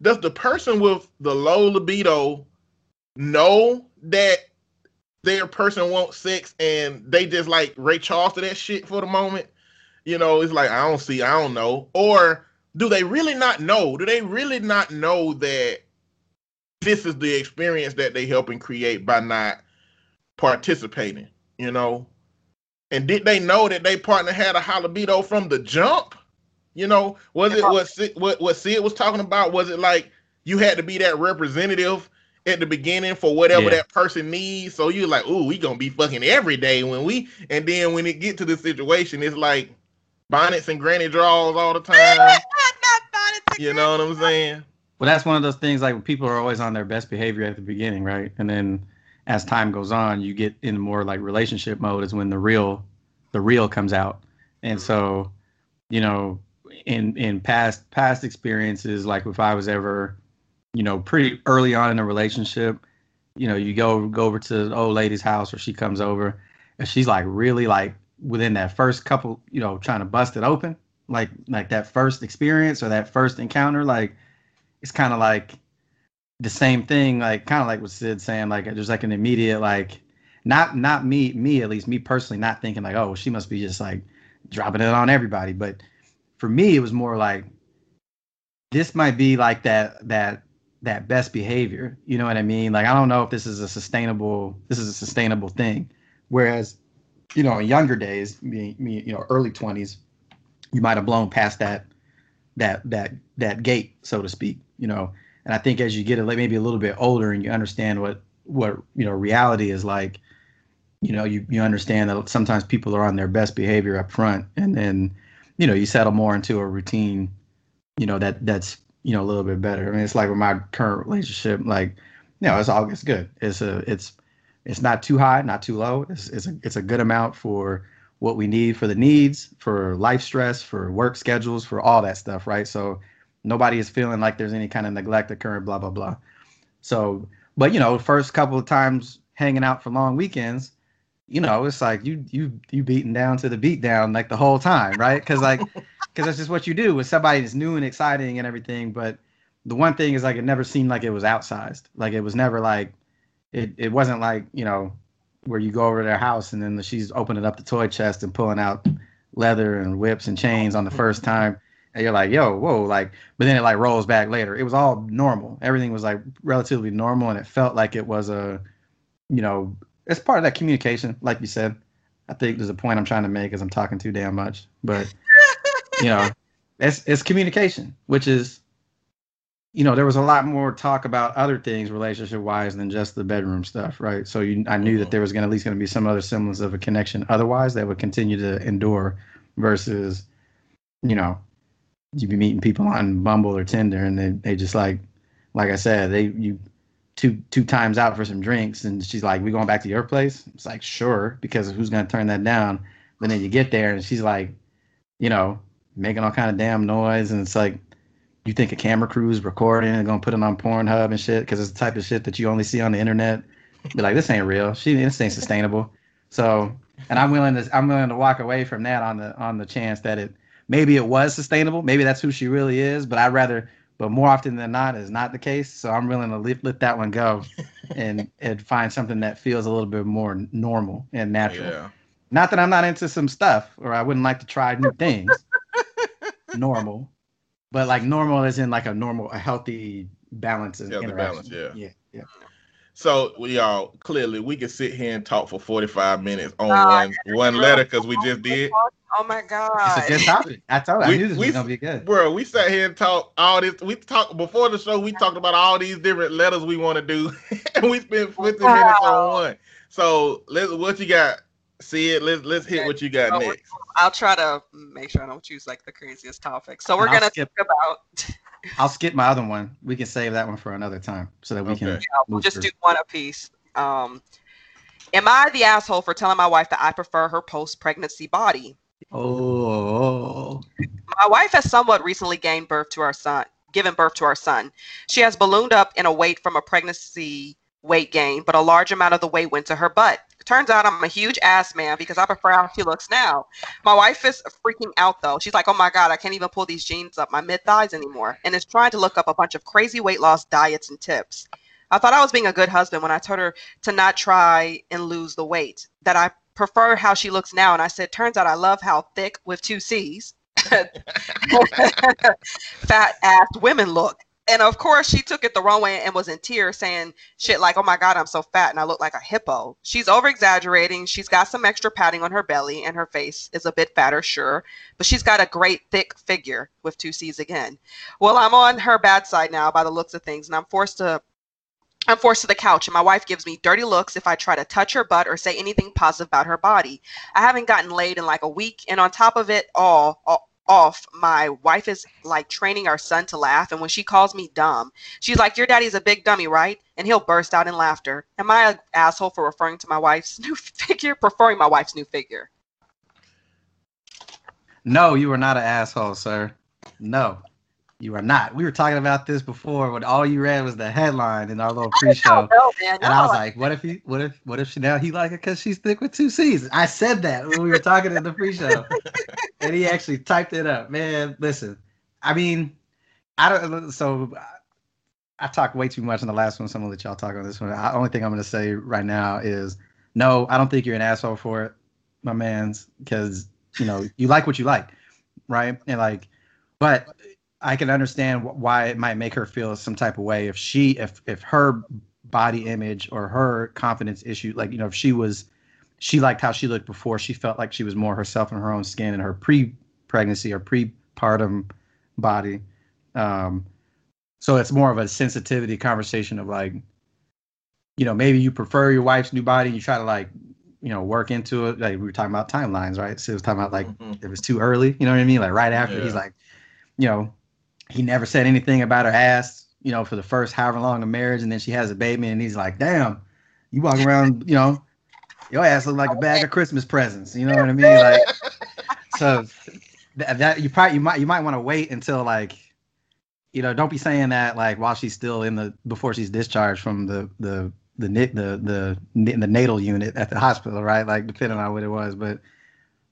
does the person with the low libido know that their person wants sex and they just like Ray Charles to that shit for the moment? You know, it's like, I don't know. Or do they really not know? Do they really not know that this is the experience that they helping create by not participating, you know? And did they know that their partner had a high libido from the jump? You know, was it what Sid was talking about? Was it like you had to be that representative at the beginning for whatever that person needs? So you're like, ooh, we gonna be fucking every day and then when it get to the situation, it's like bonnets and granny drawers all the time. You know what I'm saying? Well, that's one of those things, like, people are always on their best behavior at the beginning, right? And then as time goes on, you get in more like relationship mode is when the real comes out. And so, you know, in past experiences, like if I was ever, you know, pretty early on in a relationship, you know, you go over to the old lady's house or she comes over and she's like really like within that first couple, you know, trying to bust it open, like that first experience or that first encounter, like, it's kind of like the same thing, like kind of like what Sid's saying, like there's like an immediate, like, Not me at least, me personally, not thinking like, oh, she must be just like dropping it on everybody. But for me, it was more like, this might be like that best behavior. You know what I mean? Like, I don't know if this is a sustainable thing. Whereas, you know, in younger days, me, you know, early 20s, you might have blown past that gate, so to speak, you know. And I think as you get maybe a little bit older and you understand what you know reality is like, you know, you understand that sometimes people are on their best behavior up front, and then, you know, you settle more into a routine, you know, that's, you know, a little bit better. I mean, it's like with my current relationship, like, you know, it's good. It's not too high, not too low. It's a good amount for what we need, for the needs, for life stress, for work schedules, for all that stuff, right? So nobody is feeling like there's any kind of neglect occurring, blah, blah, blah. So, but, you know, first couple of times hanging out for long weekends, you know, it's like you beating down to the beat down like the whole time, right? Because that's just what you do with somebody that's new and exciting and everything. But the one thing is, like, it never seemed like it was outsized. Like, it was never like, it wasn't like, you know, where you go over to their house and then she's opening up the toy chest and pulling out leather and whips and chains on the first time. And you're like, yo, whoa, like, but then it like rolls back later. It was all normal. Everything was like relatively normal. And it felt like it was a, you know, it's part of that communication. Like you said, I think there's a point I'm trying to make as I'm talking too damn much, but you know, it's communication, which is, you know, there was a lot more talk about other things relationship wise than just the bedroom stuff. Right. So I knew that there was at least going to be some other semblance of a connection otherwise that would continue to endure versus, you know, you'd be meeting people on Bumble or Tinder and they just like I said, you two times out for some drinks and she's like, we going back to your place? It's like, sure, because who's going to turn that down? But then you get there and she's like, you know, making all kind of damn noise. And it's like, you think a camera crew is recording and going to put it on Pornhub and shit, because it's the type of shit that you only see on the internet. You're like, this ain't real. This ain't sustainable. So, and I'm willing to walk away from that on the chance that maybe it was sustainable. Maybe that's who she really is. But more often than not, is not the case. So I'm willing to let that one go and find something that feels a little bit more normal and natural. Yeah. Not that I'm not into some stuff, or I wouldn't like to try new things. Normal. But like normal is in like a healthy balance. Yeah. So y'all, clearly we could sit here and talk for 45 minutes on one letter, because we just did. Oh my God. It's a good topic. I told you. I knew this was going to be good. Bro, we sat here and talked all this. We talked before the show, we talked about all these different letters we want to do. And we spent 50 minutes on one. So what you got, Sid? Let's hit what you got next. I'll try to make sure I don't choose like the craziest topic. So we're going to talk about... I'll skip my other one. We can save that one for another time so that we can... We'll just do one apiece. Am I the asshole for telling my wife that I prefer her post-pregnancy body? Oh, my wife has somewhat recently given birth to our son. She has ballooned up in a weight from a pregnancy weight gain, but a large amount of the weight went to her butt. Turns out I'm a huge ass man because I prefer how she looks now. My wife is freaking out though. She's like, oh my God, I can't even pull these jeans up my mid thighs anymore, and is trying to look up a bunch of crazy weight loss diets and tips. I thought I was being a good husband when I told her to not try and lose the weight, that I prefer how she looks now. And I said, turns out I love how thick with 2 C's fat ass women look. And of course she took it the wrong way and was in tears, saying shit like, oh my God, I'm so fat and I look like a hippo. She's over exaggerating. She's got some extra padding on her belly and her face is a bit fatter, sure, but she's got a great thick figure with 2 C's again. Well, I'm on her bad side now by the looks of things, and I'm forced to the couch, and my wife gives me dirty looks if I try to touch her butt or say anything positive about her body. I haven't gotten laid in like a week, and on top of it all off, my wife is like training our son to laugh, and when she calls me dumb, she's like, your daddy's a big dummy, right? And he'll burst out in laughter. Am I an asshole for preferring my wife's new figure? No, you are not an asshole, sir. No. You are not. We were talking about this before when all you read was the headline in our little pre-show. I was like, what if he like it because she's thick with 2 C's? I said that when we were talking in the pre-show. And he actually typed it up. Man, listen. I mean, I talked way too much on the last one, so I'm gonna let y'all talk on this one. The only thing I'm gonna say right now is no, I don't think you're an asshole for it, my man's, because, you know, you like what you like, right? And like, but I can understand why it might make her feel some type of way if she, if her body image or her confidence issue, like, you know, if she was, she liked how she looked before, she felt like she was more herself in her own skin in her pre-pregnancy or pre-partum body. So it's more of a sensitivity conversation of like, you know, maybe you prefer your wife's new body and you try to like, you know, work into it. Like we were talking about timelines, right? So it was talking about like, it was too early, you know what I mean? Like right after he's like, you know, he never said anything about her ass, you know, for the first however long of marriage. And then she has a baby and he's like, damn, you walk around, you know, your ass look like a bag of Christmas presents. You know what I mean? Like, so that you might want to wait until like, you know, don't be saying that like while she's still in the, before she's discharged from the natal unit at the hospital, right? Like depending on what it was, but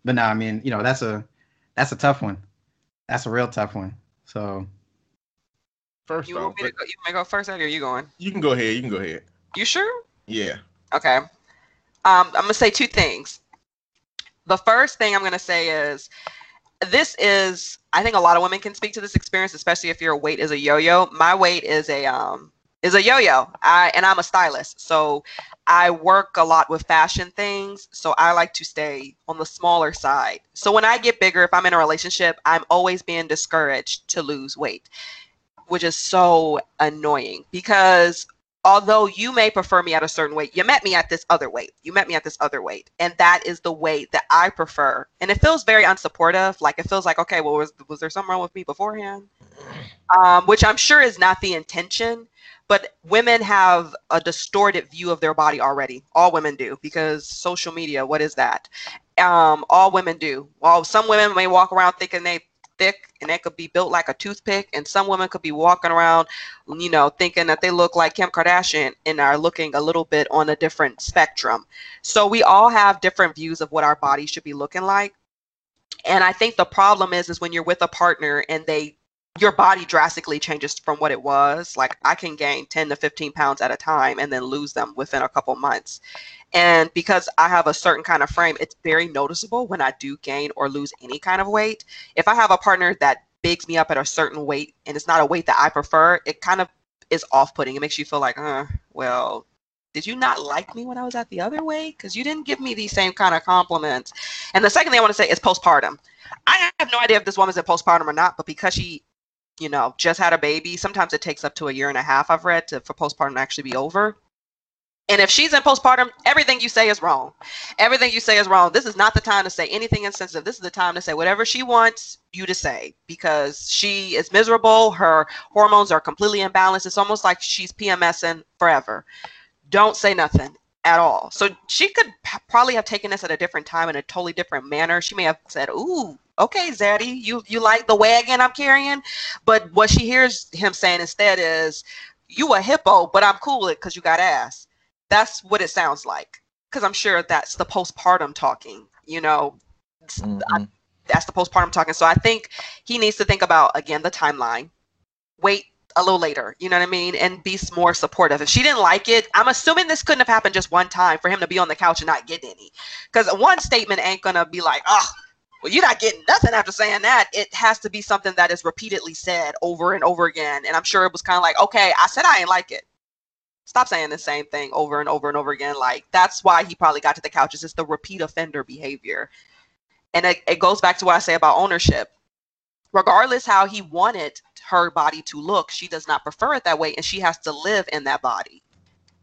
no, I mean, you know, that's a tough one. That's a real tough one. So first, you want me to go, you want me to go first, Eddie, or are you going? You can go ahead. You sure? Yeah. Okay. I'm gonna say two things. The first thing I'm gonna say is, this is, I think a lot of women can speak to this experience, especially if your weight is a yo-yo. My weight is a yo-yo. And I'm a stylist, so I work a lot with fashion things. So I like to stay on the smaller side. So when I get bigger, if I'm in a relationship, I'm always being discouraged to lose weight, which is so annoying because although you may prefer me at a certain weight, you met me at this other weight. And that is the weight that I prefer. And it feels very unsupportive. Like it feels like, okay, well, was there something wrong with me beforehand? Which I'm sure is not the intention, but women have a distorted view of their body already. All women do, because social media, what is that? All women do. Well, some women may walk around thinking they thick and that could be built like a toothpick, and some women could be walking around, you know, thinking that they look like Kim Kardashian and are looking a little bit on a different spectrum. So we all have different views of what our body should be looking like. And I think the problem is when you're with a partner and your body drastically changes from what it was. Like I can gain 10 to 15 pounds at a time and then lose them within a couple months. And because I have a certain kind of frame, it's very noticeable when I do gain or lose any kind of weight. If I have a partner that bigs me up at a certain weight and it's not a weight that I prefer, it kind of is off-putting. It makes you feel like, well, did you not like me when I was at the other weight? Because you didn't give me these same kind of compliments. And the second thing I want to say is postpartum. I have no idea if this woman's at postpartum or not, but because she, you know, just had a baby, sometimes it takes up to a year and a half, I've read, for postpartum to actually be over. And if she's in postpartum, everything you say is wrong. This is not the time to say anything insensitive. This is the time to say whatever she wants you to say, because she is miserable. Her hormones are completely imbalanced. It's almost like she's PMSing forever. Don't say nothing at all. So she could probably have taken this at a different time in a totally different manner. She may have said, ooh, okay, Zaddy, you like the wagon I'm carrying? But what she hears him saying instead is, you a hippo, but I'm cool with it because you got ass. That's what it sounds like, because I'm sure that's the postpartum talking, you know, that's the postpartum talking. So I think he needs to think about, again, the timeline, wait a little later, you know what I mean? And be more supportive. If she didn't like it, I'm assuming this couldn't have happened just one time for him to be on the couch and not get any, because one statement ain't going to be like, oh, well, you're not getting nothing after saying that. It has to be something that is repeatedly said over and over again. And I'm sure it was kind of like, okay, I said I ain't like it. Stop saying the same thing over and over and over again. Like, that's why he probably got to the couch. It's just the repeat offender behavior. And it goes back to what I say about ownership. Regardless how he wanted her body to look, she does not prefer it that way. And she has to live in that body.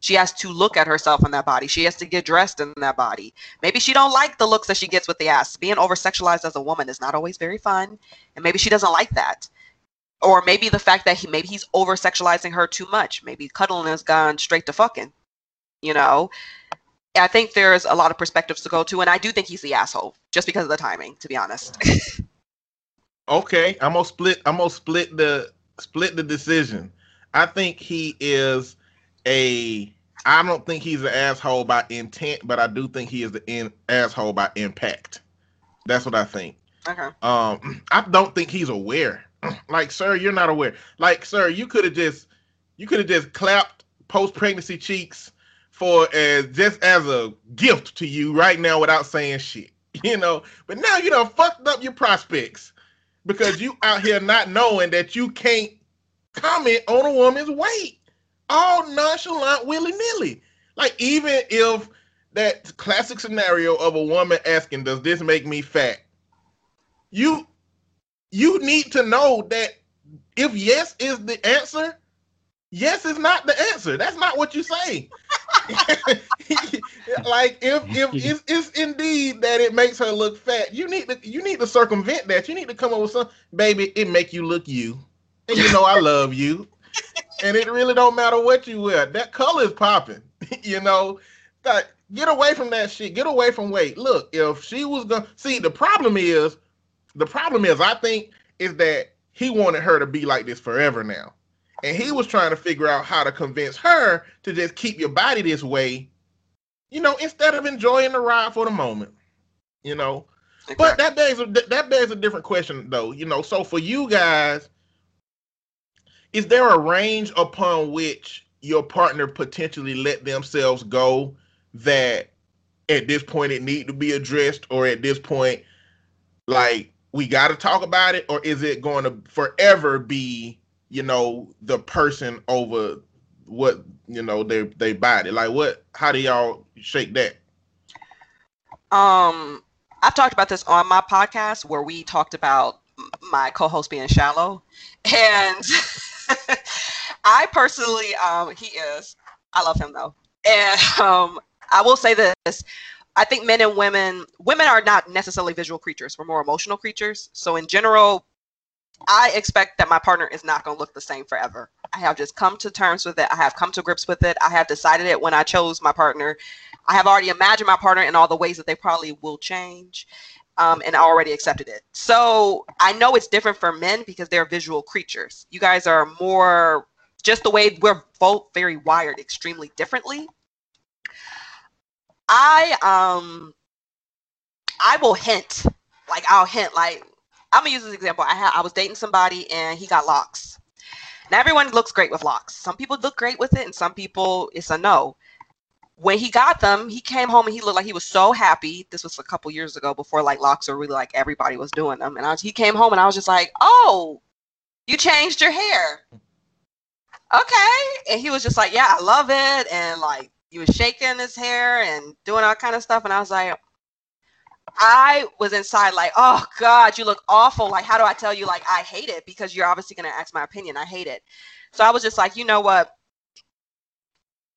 She has to look at herself in that body. She has to get dressed in that body. Maybe she don't like the looks that she gets with the ass. Being over-sexualized as a woman is not always very fun. And maybe she doesn't like that. Or maybe the fact that he's over-sexualizing her too much. Maybe cuddling has gone straight to fucking, you know. I think there's a lot of perspectives to go to, and I do think he's the asshole just because of the timing, to be honest. Okay, I'm gonna split the decision. I don't think he's an asshole by intent, but I do think he is an asshole by impact. That's what I think. Okay. I don't think he's aware. Like, sir, you're not aware. Like, sir, you could have just clapped post-pregnancy cheeks for just as a gift to you right now without saying shit, you know. But now you done fucked up your prospects because you out here not knowing that you can't comment on a woman's weight, all nonchalant, willy-nilly. Like, even if that classic scenario of a woman asking, does this make me fat? You need to know that if yes is the answer, yes is not the answer. That's not what you say. Like, if it's indeed that it makes her look fat, you need to circumvent that. You need to come up with some, baby, it make you look you. And you know I love you. And it really don't matter what you wear. That color is popping, you know. Like, get away from that shit. Get away from weight. Look, if she was going to... See, the problem is, I think, is that he wanted her to be like this forever now. And he was trying to figure out how to convince her to just keep your body this way, you know, instead of enjoying the ride for the moment, you know. Exactly. But that begs a different question, though, you know. So for you guys, is there a range upon which your partner potentially let themselves go that at this point it need to be addressed, or at this point, like, we got to talk about it? Or is it going to forever be, you know, the person over what, you know, they body? Like, what, how do y'all shake that? I've talked about this on my podcast where we talked about my co-host being shallow, and I personally, he is, I love him though. And I will say this, I think men and women are not necessarily visual creatures. We're more emotional creatures. So in general, I expect that my partner is not going to look the same forever. I have just come to terms with it. I have come to grips with it. I have decided it when I chose my partner. I have already imagined my partner in all the ways that they probably will change. And I already accepted it. So I know it's different for men because they're visual creatures. You guys are more, just the way we're both very wired extremely differently. I will hint, like, I'll hint, like, I'm gonna use this example. I was dating somebody and he got locks. Now everyone looks great with locks. Some people look great with it and some people, it's a no. When he got them, he came home and he looked like he was so happy. This was a couple years ago before, like, locks were really, like, everybody was doing them. And he came home and I was just like, oh, you changed your hair. Okay. And he was just like, yeah, I love it. And, like, he was shaking his hair and doing all kind of stuff. And I was like, I was inside like, oh God, you look awful. Like, how do I tell you, like, I hate it? Because you're obviously going to ask my opinion. I hate it. So I was just like, you know what?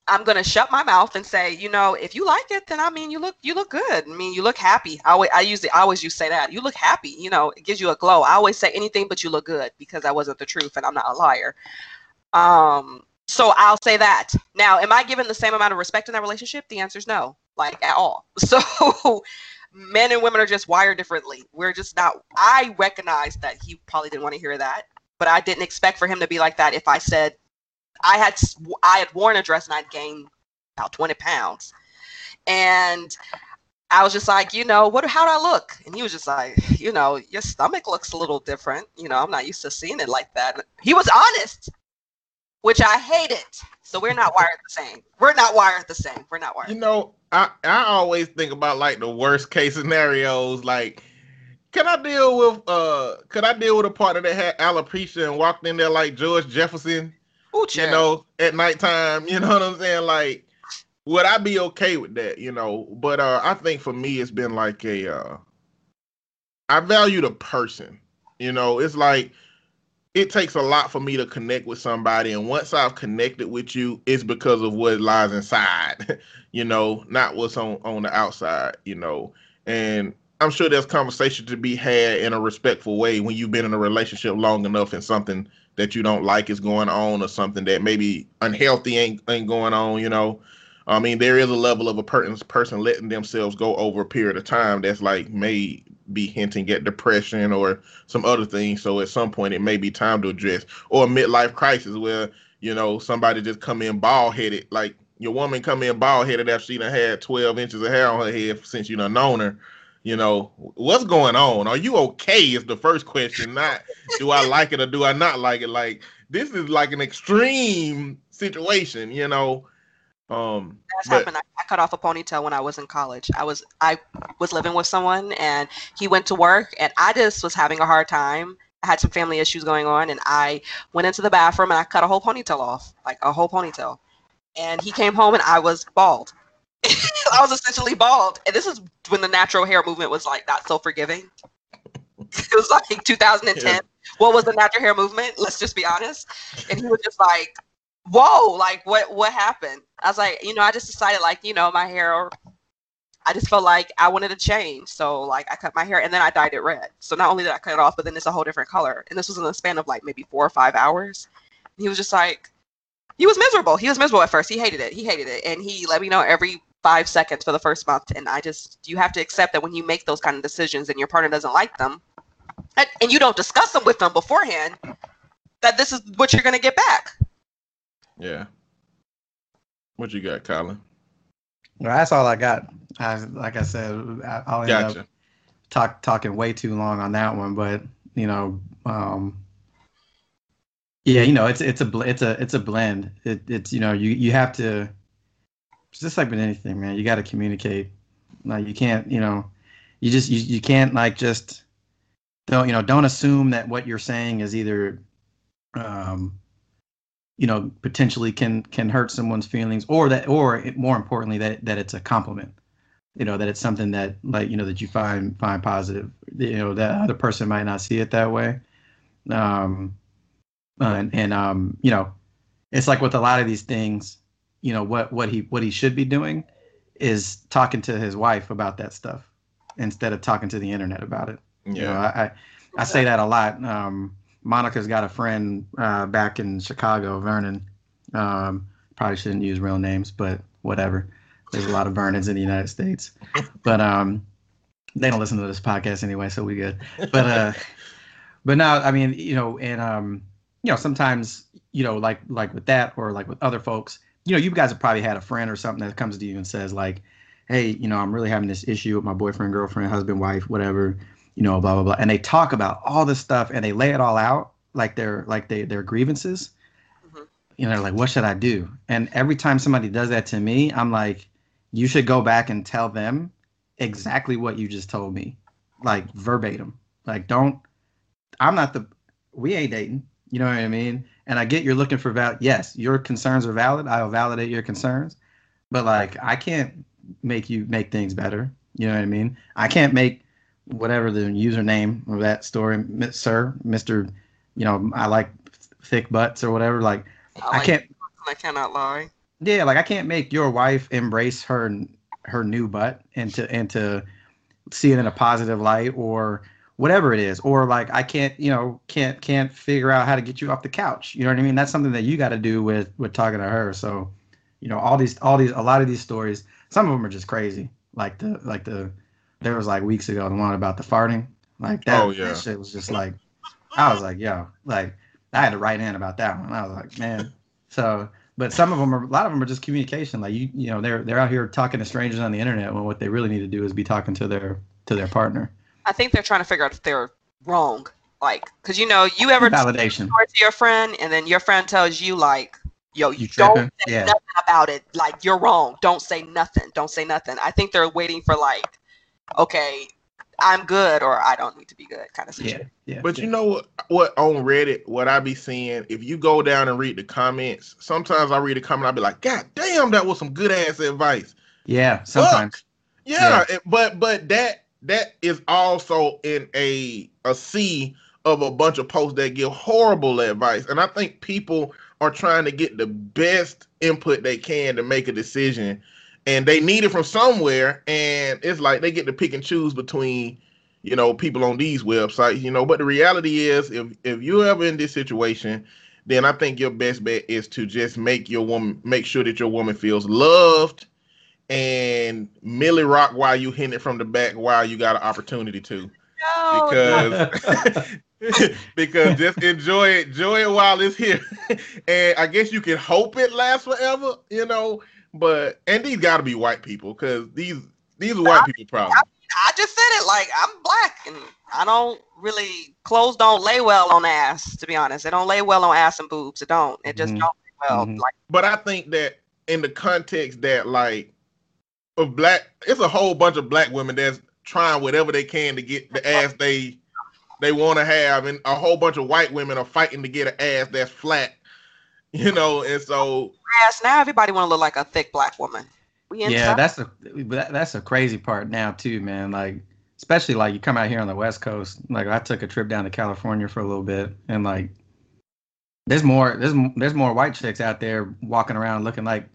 I'm going to shut my mouth and say, you know, if you like it, then, I mean, you look good. I mean, you look happy. I always say that. You look happy, you know, it gives you a glow. I always say anything but you look good, because that wasn't the truth and I'm not a liar. So I'll say that. Now, am I given the same amount of respect in that relationship? The answer is no, like, at all. So men and women are just wired differently. We're just not, I recognize that he probably didn't want to hear that, but I didn't expect for him to be like that. If I said, I had worn a dress and I'd gained about 20 pounds. And I was just like, you know, how do I look? And he was just like, you know, your stomach looks a little different. You know, I'm not used to seeing it like that. He was honest, which I hate it. So we're not wired the same. We're not wired. You know, I always think about, like, the worst case scenarios. Like, could I deal with a partner that had alopecia and walked in there like George Jefferson? Ooh, you know, at nighttime, you know what I'm saying? Like, would I be okay with that, you know? But I think for me, it's been like I value the person, you know? It's like, it takes a lot for me to connect with somebody. And once I've connected with you, it's because of what lies inside, you know, not what's on the outside, you know? And I'm sure there's conversation to be had in a respectful way when you've been in a relationship long enough and something that you don't like is going on, or something that maybe unhealthy ain't going on, you know? I mean, there is a level of a person letting themselves go over a period of time that's, like, may be hinting at depression or some other thing. So at some point it may be time to address, or a midlife crisis where, you know, somebody just come in bald-headed. Like, your woman come in bald-headed after she done had 12 inches of hair on her head since you done known her. You know, what's going on? Are you okay is the first question, not do I like it or do I not like it? Like, this is like an extreme situation, you know. That's happened. I cut off a ponytail when I was in college. I was living with someone and he went to work and I just was having a hard time. I had some family issues going on and I went into the bathroom and I cut a whole ponytail off, like a whole ponytail. And he came home and I was bald. I was essentially bald. And this is when the natural hair movement was like not so forgiving. It was like 2010. Yeah. What was the natural hair movement? Let's just be honest. And he was just like, whoa, like what happened? I was like, you know, I just decided like, you know, my hair, I just felt like I wanted to change. So like I cut my hair and then I dyed it red. So not only did I cut it off, but then it's a whole different color. And this was in the span of like maybe 4 or 5 hours. And he was just like, he was miserable. He was miserable at first. He hated it. He hated it. And he let me know every 5 seconds for the first month. And I just, you have to accept that when you make those kind of decisions and your partner doesn't like them and you don't discuss them with them beforehand, that this is what you're going to get back. Yeah. What you got, Colin? Well, that's all I got. Like I said, I'll end up talking way too long on that one, but you know, yeah, you know, it's a blend. It's you know, you have to. It's just like with anything, man. You got to communicate. Like you can't, you know, you can't like just don't assume that what you're saying is either. You know, potentially can hurt someone's feelings, or more importantly, that it's a compliment. You know, that it's something that, like, you know, that you find positive. You know, that other person might not see it that way. And you know, it's like with a lot of these things. You know, what he should be doing is talking to his wife about that stuff instead of talking to the internet about it. Yeah, you know, I say that a lot. Monica's got a friend back in Chicago, Vernon. Probably shouldn't use real names, but whatever. There's a lot of Vernons in the United States, but they don't listen to this podcast anyway, so we good. But no, I mean, you know, and you know, sometimes, you know, like with that or like with other folks, you know, you guys have probably had a friend or something that comes to you and says like, hey, you know, I'm really having this issue with my boyfriend, girlfriend, husband, wife, whatever. You know, blah, blah, blah. And they talk about all this stuff and they lay it all out like their grievances. Mm-hmm. You know, they're like, what should I do? And every time somebody does that to me, I'm like, you should go back and tell them exactly what you just told me, like verbatim. Like, we ain't dating. You know what I mean? And I get you're looking for yes, your concerns are valid. I'll validate your concerns. But like, I can't make you make things better. You know what I mean? I can't make whatever the username of that story, sir, Mr. You know, I like thick butts or whatever. Like, I cannot lie. Yeah, like I can't make your wife embrace her new butt and to see it in a positive light or whatever it is. Or like I can't figure out how to get you off the couch. You know what I mean? That's something that you got to do with talking to her. So, you know, a lot of these stories. Some of them are just crazy. There was like weeks ago the one about the farting, like that. Oh, yeah. That shit was just like, I was like, yo, like I had to write in about that one. I was like, man. So, but a lot of them are just communication. Like you know, they're out here talking to strangers on the internet when what they really need to do is be talking to their partner. I think they're trying to figure out if they're wrong, like, because you know, you ever validation to your friend, and then your friend tells you like, yo, you don't say nothing about it. Like you're wrong. Don't say nothing. Don't say nothing. I think they're waiting for like, okay, I'm good or I don't need to be good kind of situation. Yeah. But you know what on Reddit, what I be seeing, if you go down and read the comments, sometimes I read a comment, I'll be like, God damn, that was some good ass advice. Yeah, sometimes. Fuck. Yeah. But that is also in a sea of a bunch of posts that give horrible advice. And I think people are trying to get the best input they can to make a decision. And they need it from somewhere, and it's like they get to pick and choose between, you know, people on these websites, you know. But the reality is, if you're ever in this situation, then I think your best bet is to just make sure that your woman feels loved, and Millie Rock while you hitting it from the back while you got an opportunity to, because just enjoy it while it's here, and I guess you can hope it lasts forever, you know. But and these got to be white people, because these are white people problems. I just said it, like I'm black and I don't really clothes don't lay well on ass. To be honest, they don't lay well on ass and boobs. It just don't lay well. Mm-hmm. Like, but I think that in the context that like of black, it's a whole bunch of black women that's trying whatever they can to get the ass they want to have, and a whole bunch of white women are fighting to get an ass that's flat, you know. And so now everybody want to look like a thick black woman. Yeah, that's a crazy part now too, man. Like, especially like you come out here on the West Coast. Like, I took a trip down to California for a little bit, and like there's more white chicks out there walking around looking like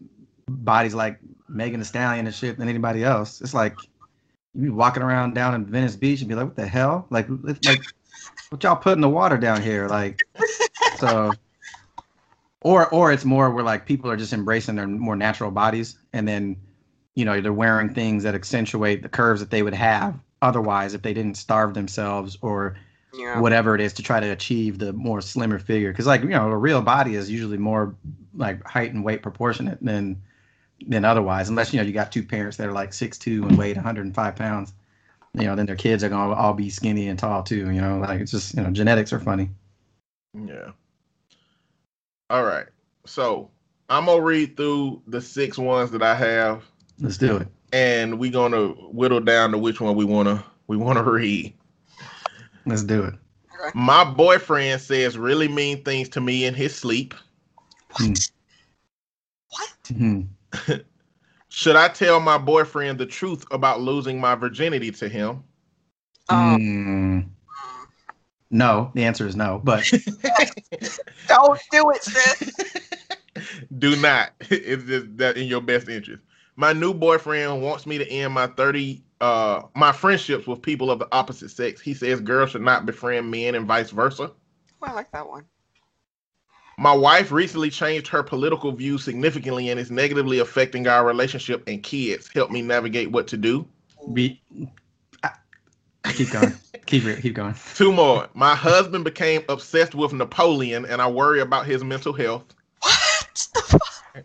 bodies like Megan Thee Stallion and shit than anybody else. It's like you be walking around down in Venice Beach and be like, what the hell? Like what y'all put in the water down here? Like, so. Or it's more where like people are just embracing their more natural bodies, and then, you know, they're wearing things that accentuate the curves that they would have otherwise if they didn't starve themselves or whatever it is to try to achieve the more slimmer figure. Because like, you know, a real body is usually more like height and weight proportionate than otherwise, unless, you know, you got two parents that are like 6'2" and weighed 105 pounds. You know, then their kids are gonna all be skinny and tall too. You know, like, it's just, you know, genetics are funny. Yeah. All right, so I'm gonna read through the 6 ones that I have. Let's do it. And we're gonna whittle down to which one we wanna read. Let's do it. My boyfriend says really mean things to me in his sleep. What? What? Should I tell my boyfriend the truth about losing my virginity to him? No, the answer is no, but don't do it, sis. Do not. It's just that in your best interest. My new boyfriend wants me to end my friendships with people of the opposite sex. He says girls should not befriend men and vice versa. Oh, I like that one. My wife recently changed her political views significantly and is negatively affecting our relationship and kids. Help me navigate what to do. Keep going. Keep going. 2 more. My husband became obsessed with Napoleon, and I worry about his mental health. What the fuck?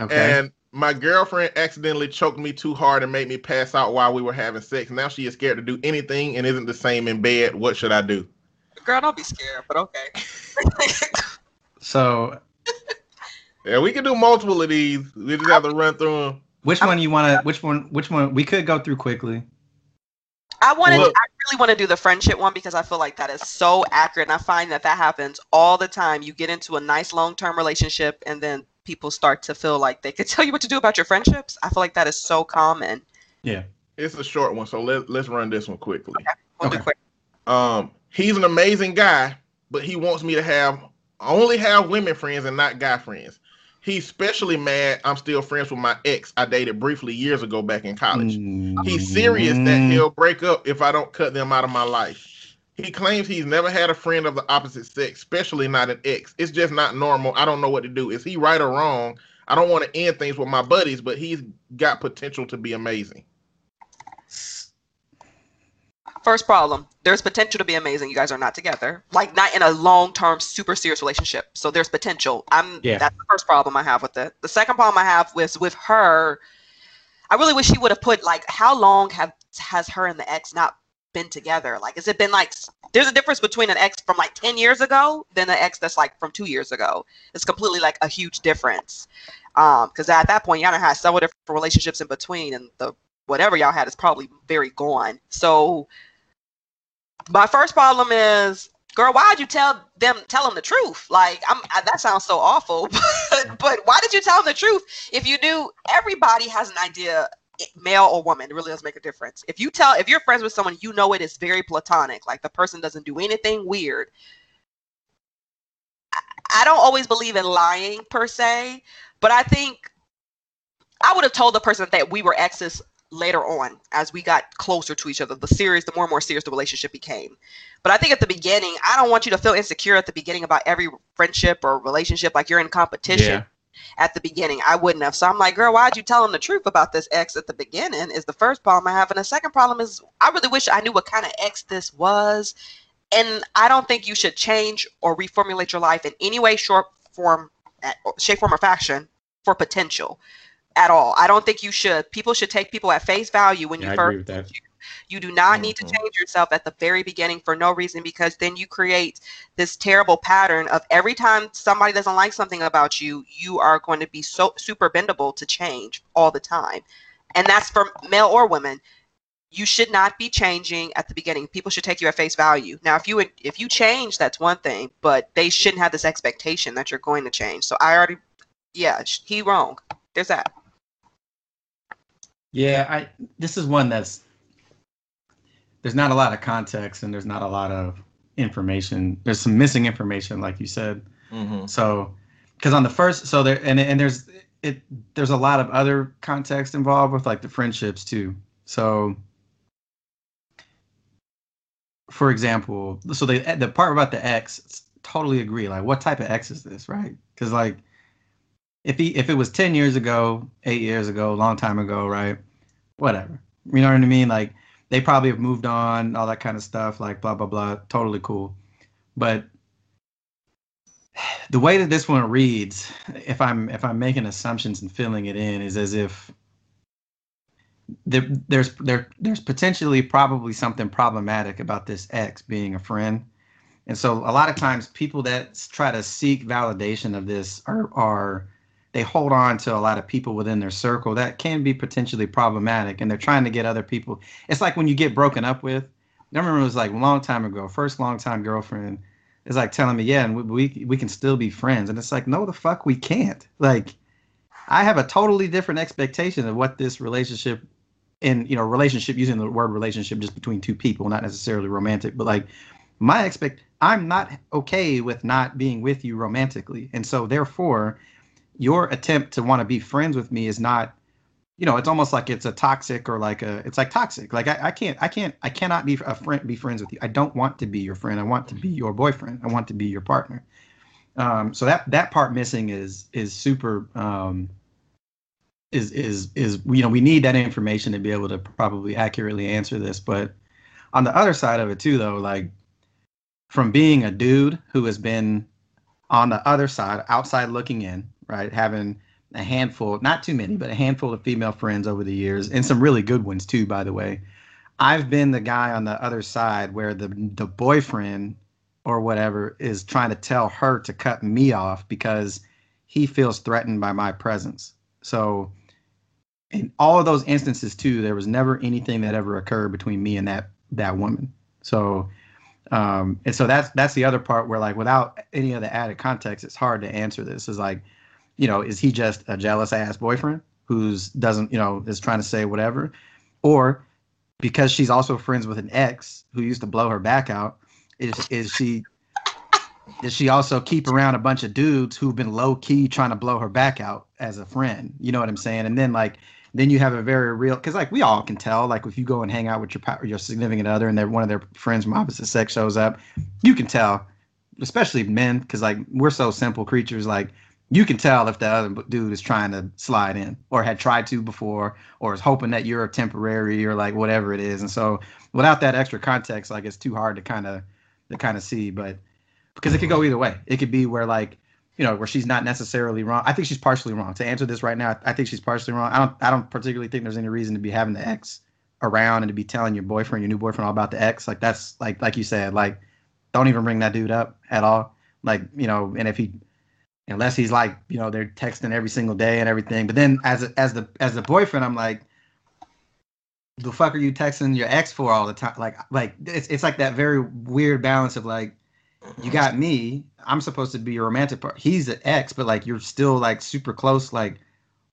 Okay. And my girlfriend accidentally choked me too hard and made me pass out while we were having sex. Now she is scared to do anything and isn't the same in bed. What should I do? Girl, don't be scared, but okay. So. Yeah, we can do multiple of these. We just have to run through them. Which one we could go through quickly. I really want to do the friendship one because I feel like that is so accurate, and I find that happens all the time. You get into a nice long-term relationship, and then people start to feel like they could tell you what to do about your friendships. I feel like that is so common. Yeah, it's a short one, so let's run this one quickly. Okay, we'll do quick. He's an amazing guy, but he wants me to only have women friends and not guy friends. He's especially mad I'm still friends with my ex I dated briefly years ago back in college. He's serious that he'll break up if I don't cut them out of my life. He claims he's never had a friend of the opposite sex, especially not an ex. It's just not normal. I don't know what to do. Is he right or wrong? I don't want to end things with my buddies, but he's got potential to be amazing. First problem, there's potential to be amazing. You guys are not together, like not in a long-term, super serious relationship. So there's potential. That's the first problem I have with it. The second problem I have was with her. I really wish she would have put like, how long has her and the ex not been together? Like, has it been like, there's a difference between an ex from like 10 years ago than an ex that's like from 2 years ago. It's completely like a huge difference. Because at that point, y'all had several different relationships in between, and the whatever y'all had is probably very gone. So my first problem is, girl, why'd you tell them the truth? Like, that sounds so awful, but why did you tell them the truth? If you knew, everybody has an idea, male or woman, it really does make a difference. If you're friends with someone, you know it is very platonic. Like, the person doesn't do anything weird. I don't always believe in lying per se, but I think I would have told the person that we were exes later on, as we got closer to each other, the more and more serious the relationship became. But I think at the beginning, I don't want you to feel insecure at the beginning about every friendship or relationship, like you're in competition. Yeah. At the beginning, I wouldn't have. So I'm like, girl, why'd you tell him the truth about this ex at the beginning is the first problem I have. And the second problem is, I really wish I knew what kind of ex this was. And I don't think you should change or reformulate your life in any way, shape, form, or fashion for potential. At all. I don't think you should. People should take people at face value when you first. I agree with that. You do not need to change yourself at the very beginning for no reason, because then you create this terrible pattern of every time somebody doesn't like something about you, you are going to be so super bendable to change all the time. And that's for male or women. You should not be changing at the beginning. People should take you at face value. Now, if you change, that's one thing, but they shouldn't have this expectation that you're going to change. So I already, yeah, he wrong. There's that. Yeah, this is one that's, there's not a lot of context and there's not a lot of information. There's some missing information, like you said. Mm-hmm. So, because on the first, so there, and there's a lot of other context involved with like the friendships too. So, for example, so the part about the ex, totally agree. Like, what type of ex is this, right? Because like, if it was 10 years ago, 8 years ago, a long time ago, right? Whatever. You know what I mean? Like, they probably have moved on, all that kind of stuff. Like, blah blah blah. Totally cool. But the way that this one reads, if I'm making assumptions and filling it in, is as if there's potentially probably something problematic about this ex being a friend. And so a lot of times people that try to seek validation of this are they hold on to a lot of people within their circle that can be potentially problematic, and they're trying to get other people. It's like when you get broken up with. I remember it was like a long time ago, first long-time girlfriend is like telling me, yeah, and we can still be friends. And it's like, no, the fuck we can't. Like, I have a totally different expectation of what this relationship, and, you know, relationship, using the word relationship just between two people, not necessarily romantic, but like I'm not okay with not being with you romantically. And so therefore, your attempt to want to be friends with me is not, you know, it's almost like it's a toxic, or like it's like toxic. Like I cannot be a friend, be friends with you. I don't want to be your friend. I want to be your boyfriend. I want to be your partner. So that part missing is super, is, you know, we need that information to be able to probably accurately answer this. But on the other side of it too, though, like, from being a dude who has been on the other side, outside looking in, right, having a handful, not too many, but a handful of female friends over the years, and some really good ones too, by the way. I've been the guy on the other side where the boyfriend or whatever is trying to tell her to cut me off because he feels threatened by my presence. So in all of those instances too, there was never anything that ever occurred between me and that woman. So and so that's the other part where, like, without any of the added context, it's hard to answer this. Is like, you know, is he just a jealous ass boyfriend who's doesn't, you know, is trying to say whatever? Or because she's also friends with an ex who used to blow her back out, does she also keep around a bunch of dudes who've been low key trying to blow her back out as a friend? You know what I'm saying? And then like, then you have a very real, because like we all can tell, like if you go and hang out with your significant other and one of their friends from opposite sex shows up, you can tell, especially men, because like we're so simple creatures, like you can tell if the other dude is trying to slide in or had tried to before or is hoping that you're temporary or like whatever it is. And so without that extra context, like it's too hard to kind of see, but because it could go either way. It could be where like, you know, where she's not necessarily wrong. I think she's partially wrong. To answer this right now, I think she's partially wrong. I don't particularly think there's any reason to be having the ex around and to be telling your boyfriend, your new boyfriend, all about the ex. Like that's like you said, like don't even bring that dude up at all. Like, you know, and if he, unless he's like, you know, they're texting every single day and everything. But then as the boyfriend, I'm like, the fuck are you texting your ex for all the time? Like it's like that very weird balance of like, you got me. I'm supposed to be your romantic part. He's an ex, but like you're still like super close. Like,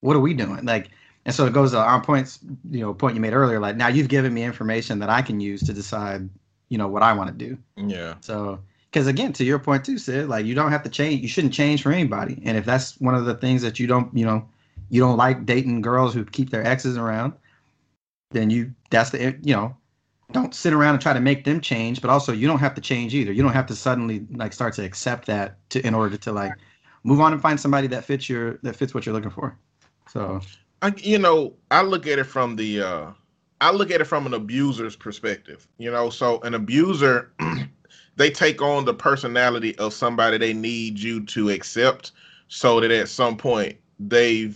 what are we doing? Like, and so it goes to On Point's, you know, point you made earlier. Like, now you've given me information that I can use to decide, you know, what I want to do. Yeah. So, because again, to your point too, Sid, like you don't have to change. You shouldn't change for anybody. And if that's one of the things that you don't like dating girls who keep their exes around, then don't sit around and try to make them change, but also you don't have to change either. You don't have to suddenly like start to accept that in order to like move on and find somebody that fits what you're looking for. So, I look at it from an abuser's perspective. You know, so an abuser, they take on the personality of somebody they need you to accept, so that at some point they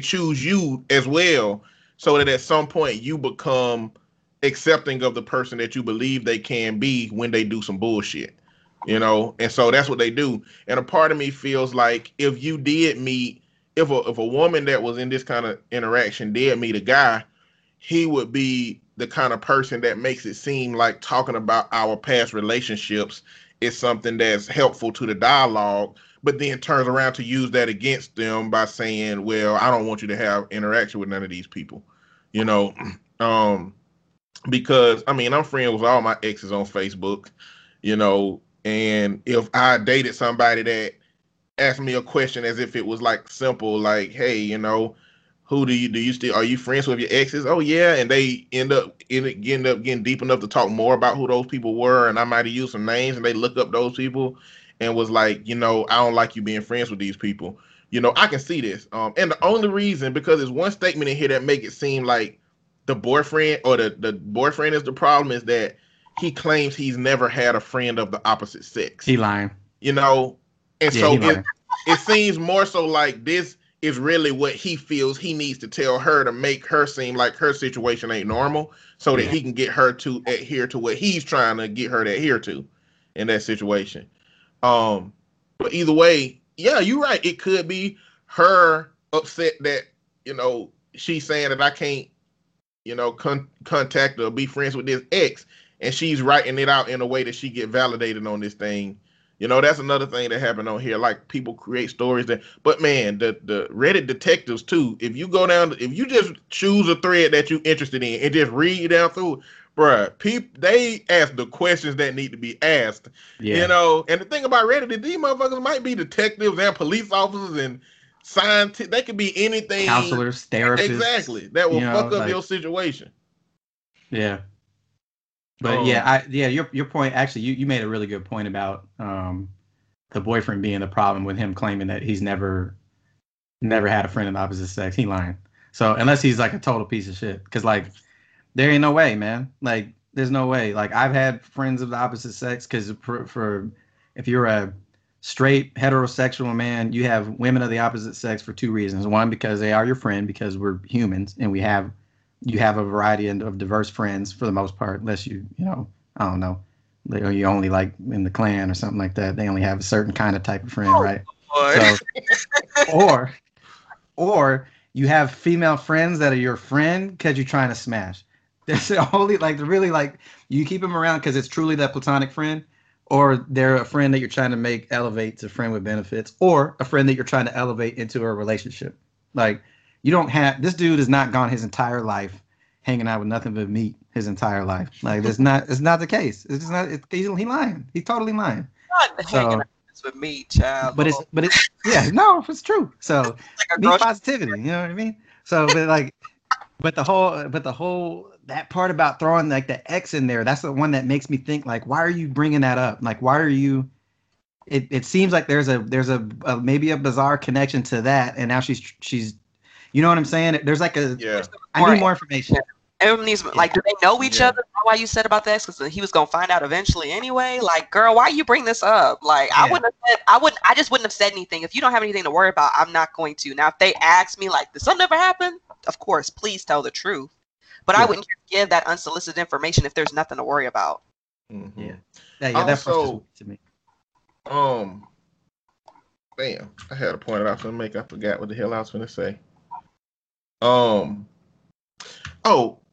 choose you as well, so that at some point you become accepting of the person that you believe they can be when they do some bullshit, you know? And so that's what they do. And a part of me feels like if you did meet, if a woman that was in this kind of interaction did meet a guy, he would be the kind of person that makes it seem like talking about our past relationships is something that's helpful to the dialogue, but then turns around to use that against them by saying, well, I don't want you to have interaction with none of these people, you know? Because I mean, I'm friends with all my exes on Facebook, you know, and if I dated somebody that asked me a question as if it was like simple, like, hey, you know, who do you still, are you friends with your exes? Oh yeah. And they end up getting deep enough to talk more about who those people were. And I might've used some names and they look up those people and was like, you know, I don't like you being friends with these people. You know, I can see this. And the only reason, because there's one statement in here that make it seem like the boyfriend or the boyfriend is the problem, is that he claims he's never had a friend of the opposite sex. He lying. You know? And yeah, so it seems more so like this is really what he feels he needs to tell her to make her seem like her situation ain't normal, so that he can get her to adhere to what he's trying to get her to adhere to in that situation. But either way, yeah, you're right. It could be her upset that, you know, she's saying that I can't, you know, contact or be friends with this ex, and she's writing it out in a way that she get validated on this thing. You know, that's another thing that happened on here. Like, people create stories that, but man, the Reddit detectives too, if you go down, if you just choose a thread that you interested in and just read down through, bruh, they ask the questions that need to be asked, you know? And the thing about Reddit, these motherfuckers might be detectives and police officers and scientists. They could be anything. Counselors, therapists. Exactly. That will fuck up your situation. Yeah. But your point, actually, you made a really good point about the boyfriend being the problem with him claiming that he's never had a friend of the opposite sex. He lying. So unless he's like a total piece of shit, because like there ain't no way, man. Like there's no way. Like I've had friends of the opposite sex, because for if you're a straight heterosexual man, you have women of the opposite sex for two reasons. One, because they are your friend, because we're humans and you have a variety of diverse friends for the most part, unless you know, I don't know, you only like in the clan or something like that. They only have a certain kind of type of friend, right? So, or you have female friends that are your friend because you're trying to smash. There's only like really like you keep them around because it's truly that platonic friend, or they're a friend that you're trying to make elevate to friend with benefits, or a friend that you're trying to elevate into a relationship. Like, you don't have, this dude has not gone his entire life hanging out with nothing but meat his entire life. Like, it's not the case. It's just not, he's lying. He's totally lying. Not so, hanging out with meat, child. But it's, yeah, no, it's true. So, like meat positivity, you know what I mean? So, but like, but the whole, that part about throwing like the X in there, that's the one that makes me think like, why are you bringing that up? Like, why are you, it seems like there's a maybe a bizarre connection to that. And now she's, you know what I'm saying? There's like a. Yeah. I need more information. Everyone needs, like, do they know each other? Why you said about that? Because he was gonna find out eventually anyway. Like, girl, why you bring this up? Like, yeah. I just wouldn't have said anything. If you don't have anything to worry about, I'm not going to. Now, if they ask me, like, did something ever happen? Of course, please tell the truth. But I wouldn't give that unsolicited information if there's nothing to worry about. Mm-hmm. Yeah, that's also to me. Damn, I had a point I was gonna make. I forgot what the hell I was gonna say.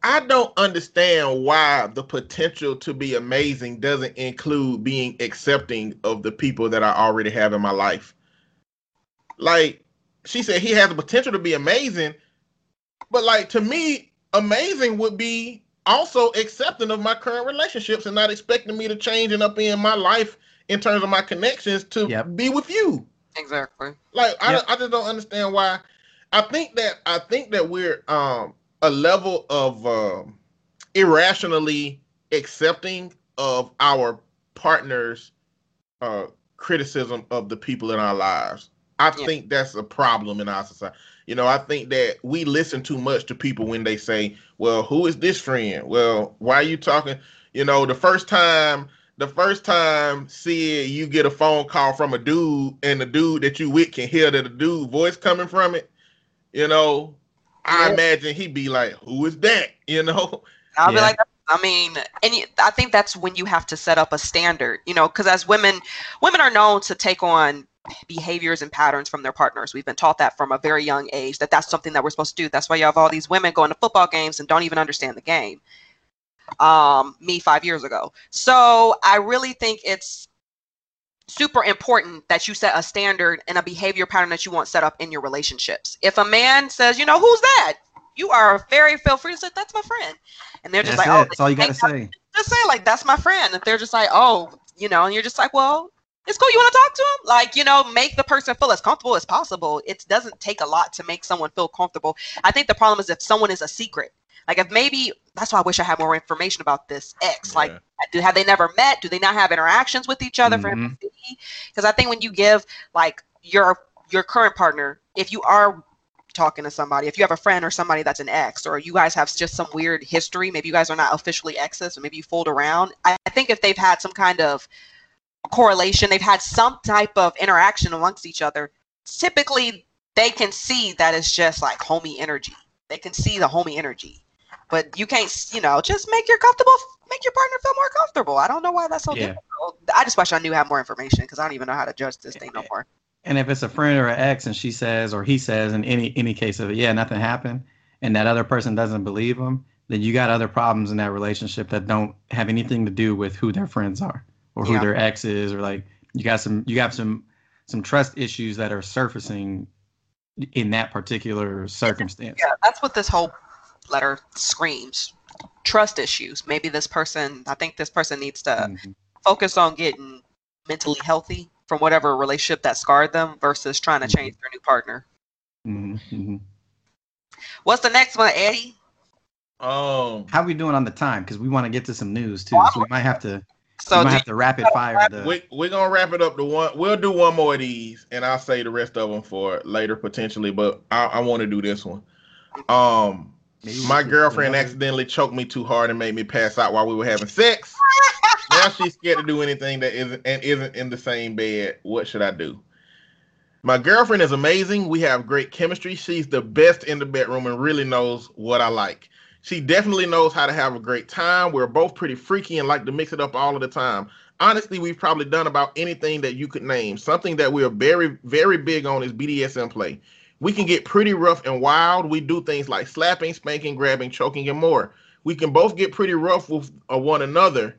I don't understand why the potential to be amazing doesn't include being accepting of the people that I already have in my life. Like, she said he has the potential to be amazing, but like, to me, amazing would be also accepting of my current relationships and not expecting me to change and upend my life in terms of my connections to be with you. Exactly. Like, I just don't understand why. I think that we're a level of irrationally accepting of our partner's criticism of the people in our lives. I think that's a problem in our society. You know, I think that we listen too much to people when they say, well, who is this friend? Well, why are you talking? You know, the first time, Sid, you get a phone call from a dude and the dude that you with can hear that the dude voice coming from it, you know, I imagine he'd be like, who is that? You know? I'll be like, that's I mean, and I think that's when you have to set up a standard, you know, because as women are known to take on behaviors and patterns from their partners. We've been taught that from a very young age, that that's something that we're supposed to do. That's why you have all these women going to football games and don't even understand the game. Me 5 years ago. So I really think it's super important that you set a standard and a behavior pattern that you want set up in your relationships. If a man says, you know, who's that? You are very, feel free to say, that's my friend. And they're just that's like, it. Oh, that's all you got to say. Just say like, that's my friend. And they're just like, oh, you know, and you're just like, well, it's cool. You want to talk to him? Like, you know, make the person feel as comfortable as possible. It doesn't take a lot to make someone feel comfortable. I think the problem is if someone is a secret. Like if maybe, that's why I wish I had more information about this ex. Yeah. Like, have they never met? Do they not have interactions with each other? Mm-hmm. For him? Because I think when you give like your current partner, if you are talking to somebody, if you have a friend or somebody that's an ex, or you guys have just some weird history, maybe you guys are not officially exes, or maybe you fooled around. I think if they've had some kind of correlation, they've had some type of interaction amongst each other, typically they can see that it's just like homie energy. They can see the homie energy. But you can't, you know, just make your partner feel more comfortable. I don't know why that's so difficult. I just wish I knew how more information because I don't even know how to judge this thing no more. And if it's a friend or an ex and she says or he says in any case of it, yeah, nothing happened, and that other person doesn't believe them, then you got other problems in that relationship that don't have anything to do with who their friends are or who their ex is, or like you got some trust issues that are surfacing in that particular circumstance. Yeah, that's what this whole letter screams. Trust issues. Maybe this person, I think this person needs to focus on getting mentally healthy from whatever relationship that scarred them versus trying to change their new partner. Mm-hmm. What's the next one, Eddie? Oh, how are we doing on the time? Because we want to get to some news too, so we might have to. So we might have to rapid fire. We're gonna wrap it up to one. We'll do one more of these, and I'll say the rest of them for later potentially. But I want to do this one. My girlfriend accidentally choked me too hard and made me pass out while we were having sex. Now she's scared to do anything that isn't in the same bed. What should I do? My girlfriend is amazing. We have great chemistry. She's the best in the bedroom and really knows what I like. She definitely knows how to have a great time. We're both pretty freaky and like to mix it up all of the time. Honestly, we've probably done about anything that you could name. Something that we are very, very big on is BDSM play. We can get pretty rough and wild. We do things like slapping, spanking, grabbing, choking, and more. We can both get pretty rough with one another.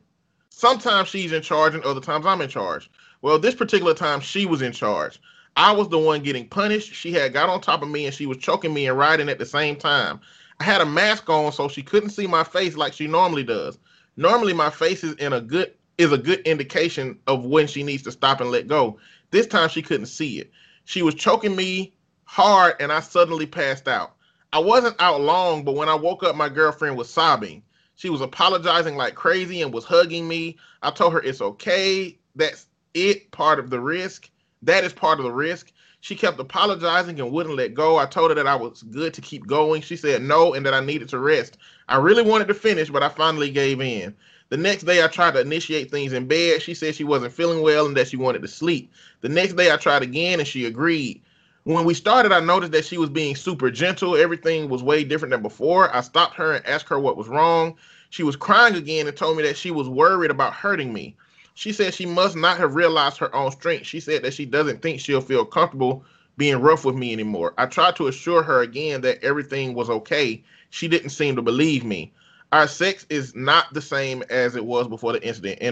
Sometimes she's in charge and other times I'm in charge. Well, this particular time she was in charge. I was the one getting punished. She had got on top of me and she was choking me and riding at the same time. I had a mask on so she couldn't see my face like she normally does. Normally my face is a good indication of when she needs to stop and let go. This time she couldn't see it. She was choking me hard and I suddenly passed out. I wasn't out long, but when I woke up my girlfriend was sobbing. She was apologizing like crazy and was hugging me. I told her it's okay. That's it. Part of the risk. That is part of the risk. She kept apologizing and wouldn't let go. I told her that I was good to keep going. She said no and that I needed to rest. I really wanted to finish, but I finally gave in. The next day, I tried to initiate things in bed. She said she wasn't feeling well and that she wanted to sleep. The next day, I tried again and she agreed. When we started, I noticed that she was being super gentle. Everything was way different than before. I stopped her and asked her what was wrong. She was crying again and told me that she was worried about hurting me. She said she must not have realized her own strength. She said that she doesn't think she'll feel comfortable being rough with me anymore. I tried to assure her again that everything was okay. She didn't seem to believe me. Our sex is not the same as it was before the incident. It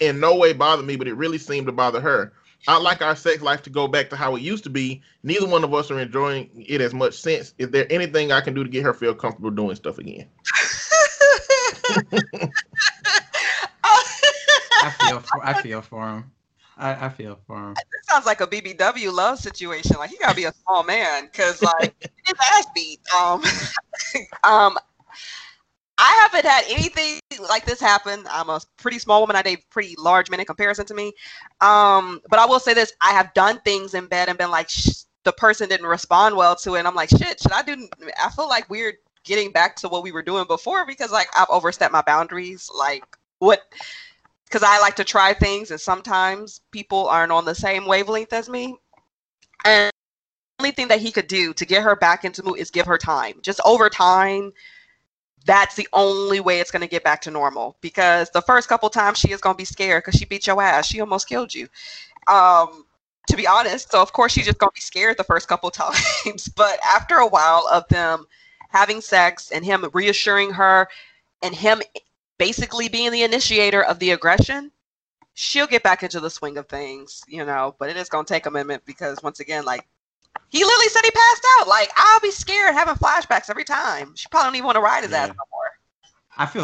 in no way bothered me, but it really seemed to bother her. I'd like our sex life to go back to how it used to be. Neither one of us are enjoying it as much since. Is there anything I can do to get her feel comfortable doing stuff again? I feel for him. I feel for him. It sounds like a BBW love situation. Like, he got to be a small man because, like, his ass beat. I haven't had anything like this happen. I'm a pretty small woman. I date pretty large men in comparison to me. But I will say this. I have done things in bed and been like, the person didn't respond well to it. And I'm like, shit, should I do? I feel like we're getting back to what we were doing before because, like, I've overstepped my boundaries. Like, what? Because I like to try things and sometimes people aren't on the same wavelength as me. And the only thing that he could do to get her back into mood is give her time. Just over time, that's the only way it's going to get back to normal, because the first couple times she is going to be scared because she beat your ass. She almost killed you, to be honest. So, of course, she's just going to be scared the first couple times. But after a while of them having sex and him reassuring her and him basically being the initiator of the aggression, she'll get back into the swing of things, you know. But it is going to take a minute because, once again, like, he literally said he passed out. Like, I'll be scared having flashbacks every time. She probably don't even want to ride his ass no more.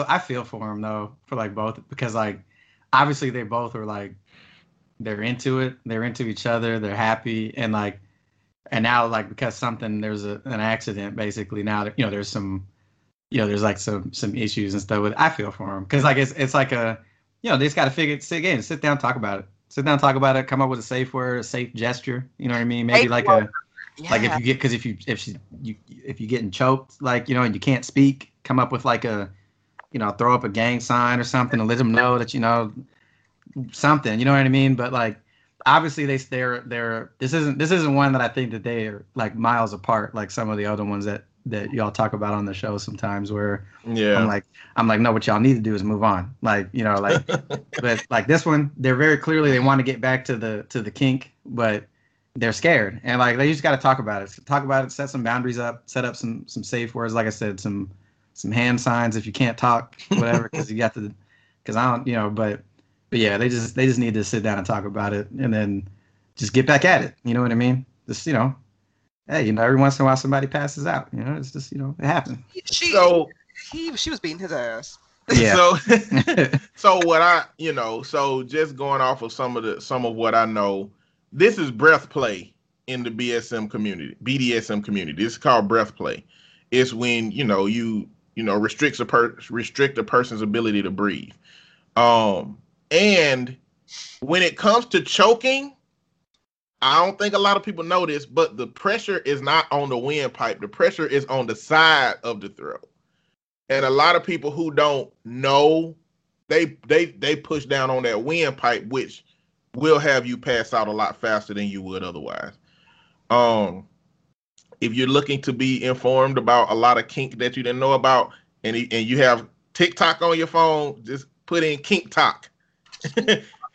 I feel for him, though, for, like, both. Because, like, obviously they both are, like, they're into it. They're into each other. They're happy. And, like, and now, like, because something, there's an accident, basically. Now, you know, there's some, you know, there's, like, some issues and stuff with it. I feel for him. Because, like, it's like a, you know, they just got to figure it again. Sit down, talk about it. Sit down, talk about it. Come up with a safe word, a safe gesture. You know what I mean? Maybe like a, yeah, like if you get, because if you're getting choked, like, you know, and you can't speak, come up with like a, you know, throw up a gang sign or something and let them know that, you know, something. You know what I mean? But like, obviously they're this isn't one that I think that they are like miles apart, like some of the other ones that y'all talk about on the show sometimes, where yeah, I'm like, no, what y'all need to do is move on. Like, you know, like, but like this one, they're very clearly, they want to get back to the kink, but they're scared. And like, they just got to talk about it, set some boundaries up, set up some safe words. Like I said, some hand signs if you can't talk, whatever, cause you got to, cause I don't, you know, but yeah, they just need to sit down and talk about it and then just get back at it. You know what I mean? Just, you know, hey, you know, every once in a while somebody passes out. You know, it's just, you know, it happens. She was beating his ass. Yeah. So what I, you know, so just going off of some of what I know, this is breath play in the BDSM community. It's called breath play. It's when, you know, you know restrict a person's ability to breathe. And when it comes to choking, I don't think a lot of people know this, but the pressure is not on the windpipe. The pressure is on the side of the throat. And a lot of people who don't know, they push down on that windpipe, which will have you pass out a lot faster than you would otherwise. If you're looking to be informed about a lot of kink that you didn't know about, and you have TikTok on your phone, just put in Kink Talk.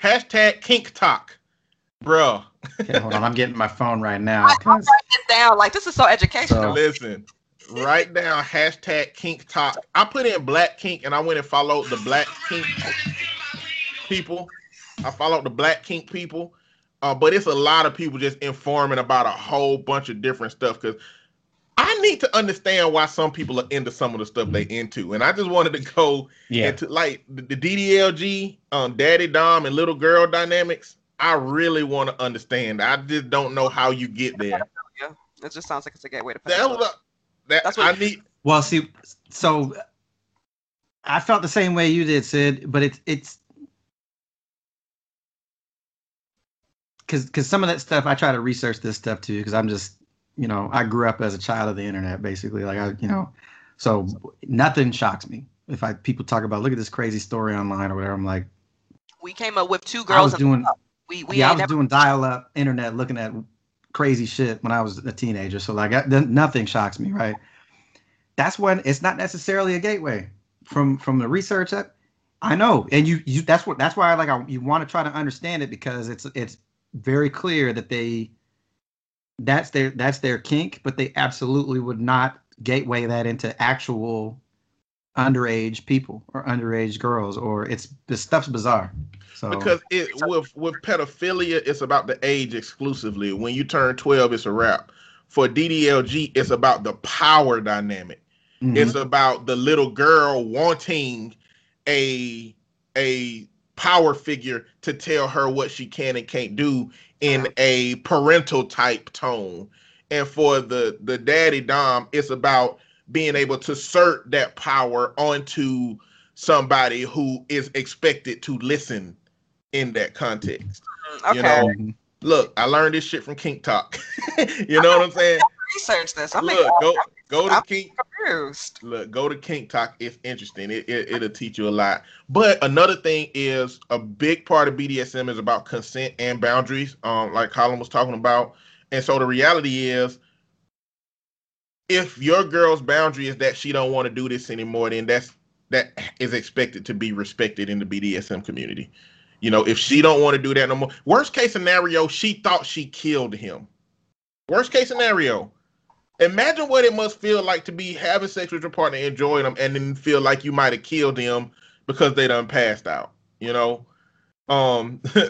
Hashtag Kink Talk. Bro, okay, hold on. I'm getting my phone right now. I'm writing it down. Like, this is so educational. So, listen, write down hashtag Kink Talk. I put in black kink and I went and followed the black kink people. But it's a lot of people just informing about a whole bunch of different stuff, because I need to understand why some people are into some of the stuff they into. And I just wanted to go into like the DDLG, Daddy Dom and Little Girl dynamics. I really want to understand. I just don't know how you get there. It just sounds like it's a gateway to that's what I need. Well, see, so I felt the same way you did, Sid, but it's because some of that stuff, I try to research this stuff too, because I'm just, you know, I grew up as a child of the internet, basically. Like, I, you know, so nothing shocks me. If people talk about, look at this crazy story online or whatever, I'm like, we came up with two girls. I was doing dial-up internet, looking at crazy shit when I was a teenager. So like, nothing shocks me, right? That's when it's not necessarily a gateway from the research that I know, and you that's why you want to try to understand it, because it's very clear that that's their kink, but they absolutely would not gateway that into actual underage people or underage girls, or the stuff's bizarre. So because with pedophilia, it's about the age exclusively. When you turn 12, it's a wrap. For DDLG, it's about the power dynamic. Mm-hmm. It's about the little girl wanting a power figure to tell her what she can and can't do in a parental type tone. And for the Daddy Dom, it's about being able to assert that power onto somebody who is expected to listen in that context. Okay. You know, look, I learned this shit from Kink Talk. You know what I'm saying? Research this. Go to Kink Talk. It's interesting. It'll teach you a lot. But another thing is, a big part of BDSM is about consent and boundaries, like Colin was talking about. And so the reality is, if your girl's boundary is that she don't want to do this anymore, then that is expected to be respected in the BDSM community. You know, if she don't want to do that no more, worst case scenario, she thought she killed him. Worst case scenario. Imagine what it must feel like to be having sex with your partner, enjoying them, and then feel like you might have killed them because they done passed out. You know,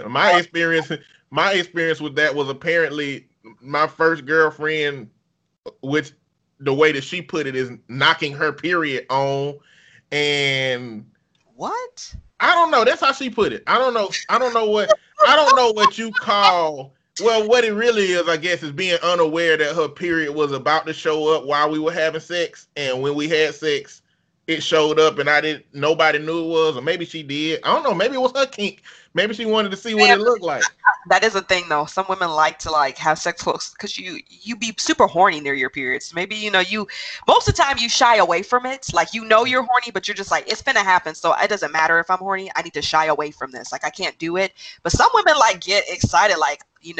my experience with that was apparently my first girlfriend, which the way that she put it is knocking her period on, and what? I don't know. That's how she put it. I don't know what you call. Well, what it really is, I guess, is being unaware that her period was about to show up while we were having sex. And when we had sex, it showed up and nobody knew it was, or maybe she did. I don't know. Maybe it was her kink. Maybe she wanted to see what it looked like. That is a thing, though. Some women like to have sex close because you be super horny near your periods. Maybe, most of the time you shy away from it. Like, you're horny, but you're just like, it's finna happen. So it doesn't matter if I'm horny. I need to shy away from this. Like, I can't do it. But some women get excited, they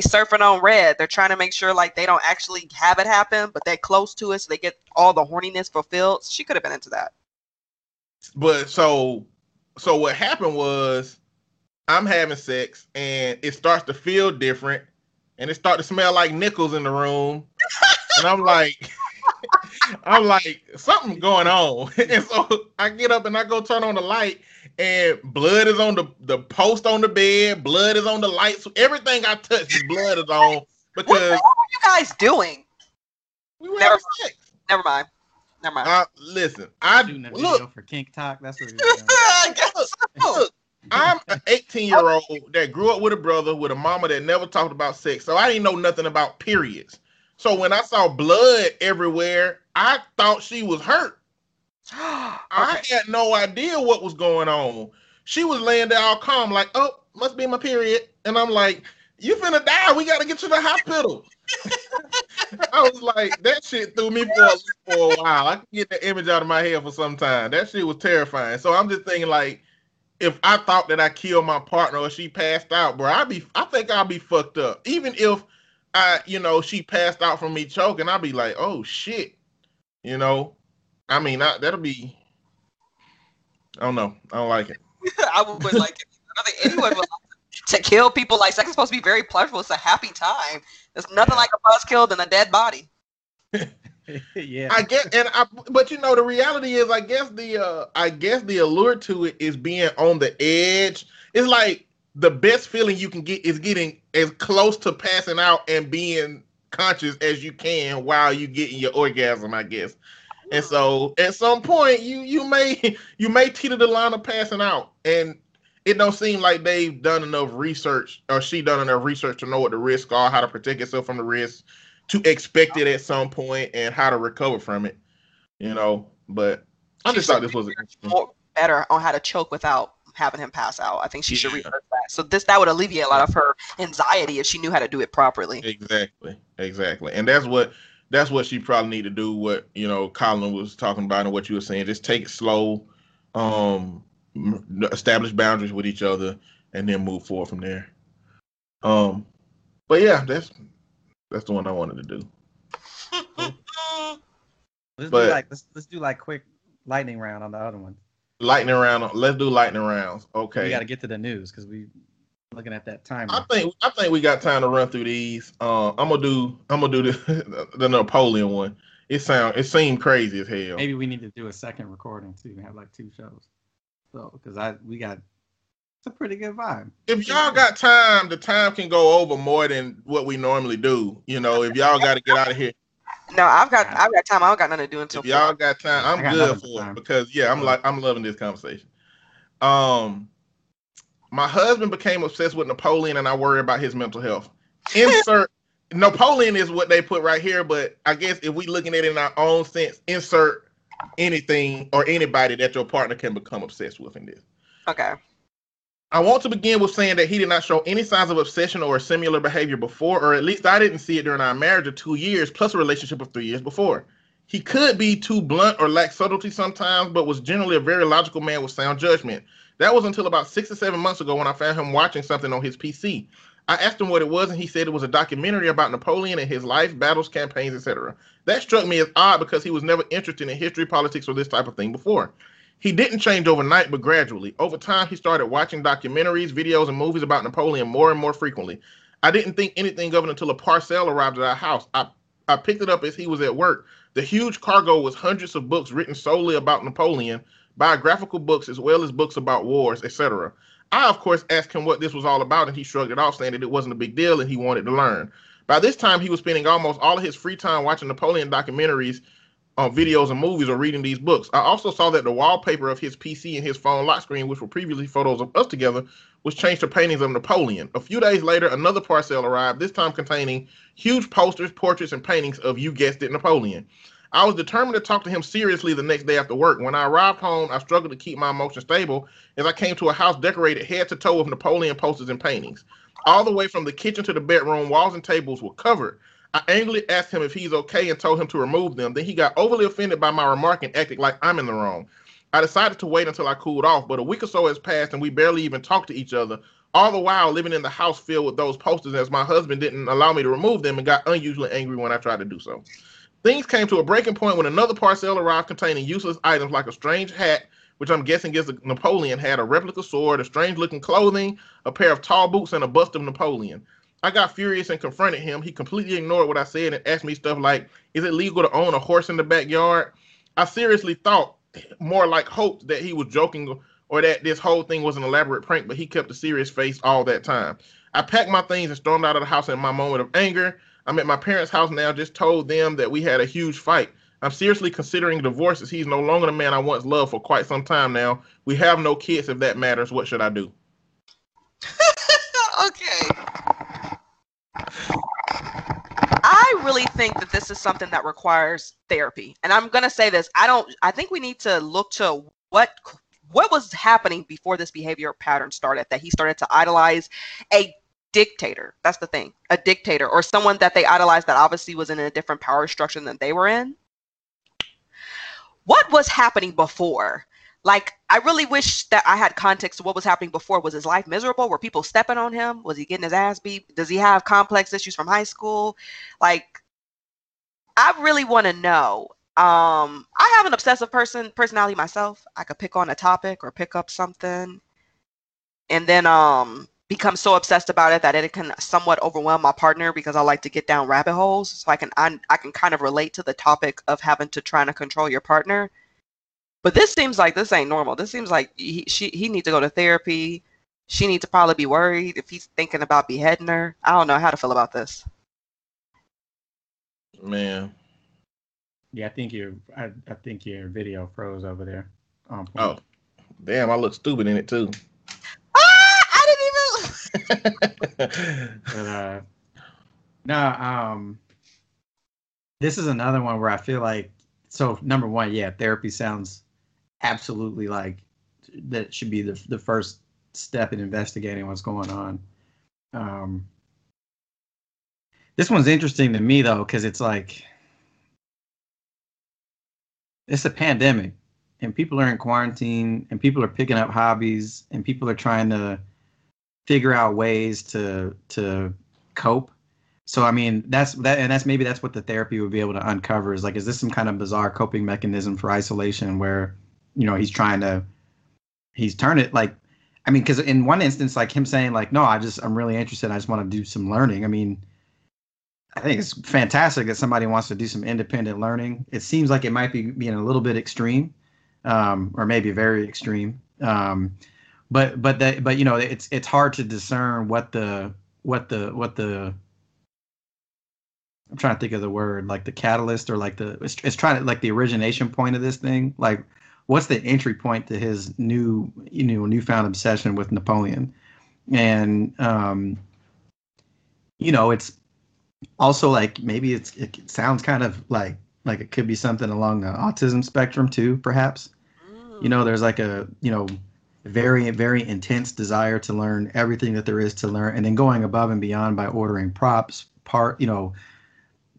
surfing on red. They're trying to make sure they don't actually have it happen, but they're close to it. So they get all the horniness fulfilled. She could have been into that. But so what happened was, I'm having sex and it starts to feel different and it starts to smell like nickels in the room. And I'm like, something going on. And so I get up and I go turn on the light, and blood is on the post on the bed. Blood is on the lights. Everything I touch is blood is on. Because what were you guys doing? We were having sex. Never mind. Listen, I do another video for Kink Talk. That's what it is. I'm an 18-year-old that grew up with a brother, with a mama that never talked about sex. So I didn't know nothing about periods. So when I saw blood everywhere, I thought she was hurt. Okay. I had no idea what was going on. She was laying there all calm, like, oh, must be my period. And I'm like, you finna die. We got to get you to the hospital. I was like, that shit threw me for a while. I can get that image out of my head for some time. That shit was terrifying. So I'm just thinking if I thought that I killed my partner or she passed out, bro, I think I'd be fucked up. Even if she passed out from me choking, I'd be like, oh shit. You know, I mean, I don't know. I don't like it. I would like it. I don't think anyone would like it. To kill people like sex is supposed to be very pleasurable. It's a happy time. There's nothing like a buzzkill than a dead body. Yeah, I guess, but the reality is, I guess the allure to it is being on the edge. It's like the best feeling you can get is getting as close to passing out and being conscious as you can while you getting your orgasm, I guess. And so, at some point, you may teeter the line of passing out, and it don't seem like they've done enough research, or she done enough research to know what the risks are, how to protect yourself from the risks, to expect it at some point, and how to recover from it, But I just thought this was better on how to choke without having him pass out. I think she should rehearse that. So that would alleviate a lot of her anxiety if she knew how to do it properly. Exactly, and that's what she probably need to do. What Colin was talking about and what you were saying. Just take it slow, establish boundaries with each other, and then move forward from there. But yeah, that's. That's the one I wanted to do. Let's do quick lightning round on the other one. Lightning round. Let's do lightning rounds. Okay. We got to get to the news because we looking at that time. I think we got time to run through these. I'm gonna do the Napoleon one. It seemed crazy as hell. Maybe we need to do a second recording too. Have two shows. So because we got. It's a pretty good vibe. If y'all got time, the time can go over more than what we normally do. If y'all got to get out of here. No, I've got time. I don't got nothing to do until. If y'all got time, I'm good for it because I'm loving this conversation. My husband became obsessed with Napoleon, and I worry about his mental health. Insert Napoleon is what they put right here, but I guess if we looking at it in our own sense, insert anything or anybody that your partner can become obsessed with in this. Okay. I want to begin with saying that he did not show any signs of obsession or similar behavior before, or at least I didn't see it during our marriage of 2 years, plus a relationship of 3 years before. He could be too blunt or lack subtlety sometimes, but was generally a very logical man with sound judgment. That was until about 6 or 7 months ago when I found him watching something on his PC. I asked him what it was, and he said it was a documentary about Napoleon and his life, battles, campaigns, etc. That struck me as odd because he was never interested in history, politics, or this type of thing before. He didn't change overnight, but gradually. Over time, he started watching documentaries, videos, and movies about Napoleon more and more frequently. I didn't think anything of it until a parcel arrived at our house. I picked it up as he was at work. The huge cargo was hundreds of books written solely about Napoleon, biographical books, as well as books about wars, etc. I, of course, asked him what this was all about, and he shrugged it off, saying that it wasn't a big deal and he wanted to learn. By this time, he was spending almost all of his free time watching Napoleon documentaries, videos, and movies, or reading these books. I also saw that the wallpaper of his PC and his phone lock screen, which were previously photos of us together, was changed to paintings of Napoleon. A few days later, another parcel arrived, this time containing huge posters, portraits, and paintings of, you guessed it, Napoleon. I was determined to talk to him seriously the next day after work. When I arrived home, I struggled to keep my emotions stable as I came to a house decorated head to toe with Napoleon posters and paintings. All the way from the kitchen to the bedroom, walls and tables were covered. I angrily asked him if he's okay and told him to remove them. Then he got overly offended by my remark and acted like I'm in the wrong. I decided to wait until I cooled off, but a week or so has passed and we barely even talk to each other. All the while living in the house filled with those posters as my husband didn't allow me to remove them and got unusually angry when I tried to do so. Things came to a breaking point when another parcel arrived containing useless items like a strange hat, which I'm guessing is a Napoleon hat, a replica sword, a strange-looking clothing, a pair of tall boots, and a bust of Napoleon. I got furious and confronted him. He completely ignored what I said and asked me stuff like, is it legal to own a horse in the backyard? I seriously thought, more like hoped, that he was joking or that this whole thing was an elaborate prank, but he kept a serious face all that time. I packed my things and stormed out of the house in my moment of anger. I'm at my parents' house now, just told them that we had a huge fight. I'm seriously considering divorce as he's no longer the man I once loved for quite some time now. We have no kids if that matters. What should I do? Okay. I really think that this is something that requires therapy. And I'm going to say this. I think we need to look to what was happening before this behavior pattern started, that he started to idolize a dictator. That's the thing. A dictator or someone that they idolized that obviously was in a different power structure than they were in. What was happening before? Like, I really wish that I had context to what was happening before. Was his life miserable? Were people stepping on him? Was he getting his ass beat? Does he have complex issues from high school? Like, I really want to know. I have an obsessive personality myself. I could pick on a topic or pick up something and then become so obsessed about it that it can somewhat overwhelm my partner because I like to get down rabbit holes. So I can kind of relate to the topic of having to try to control your partner. But this seems like this ain't normal. This seems like he needs to go to therapy. She needs to probably be worried if he's thinking about beheading her. I don't know how to feel about this. Man. Yeah, I think your video froze over there. Oh, damn! I look stupid in it too. This is another one where I feel like, so number one, yeah, therapy sounds absolutely like that should be the first step in investigating what's going on. This one's interesting to me though, because it's like, it's a pandemic and people are in quarantine and people are picking up hobbies and people are trying to figure out ways to cope. So I mean, that's what the therapy would be able to uncover is like, is this some kind of bizarre coping mechanism for isolation where, you know, he's turned it like, I mean, because in one instance, like him saying like, no, I'm really interested. I just want to do some learning. I mean, I think it's fantastic that somebody wants to do some independent learning. It seems like it might be being a little bit extreme, or maybe very extreme. But you know, it's hard to discern what the I'm trying to think of the word, like the catalyst or like it's trying to like the origination point of this thing. Like what's the entry point to his newfound obsession with Napoleon? And, you know, it's also like, maybe it sounds kind of like it could be something along the autism spectrum too, perhaps. You know, there's like a, you know, very, very intense desire to learn everything that there is to learn, and then going above and beyond by ordering props, you know,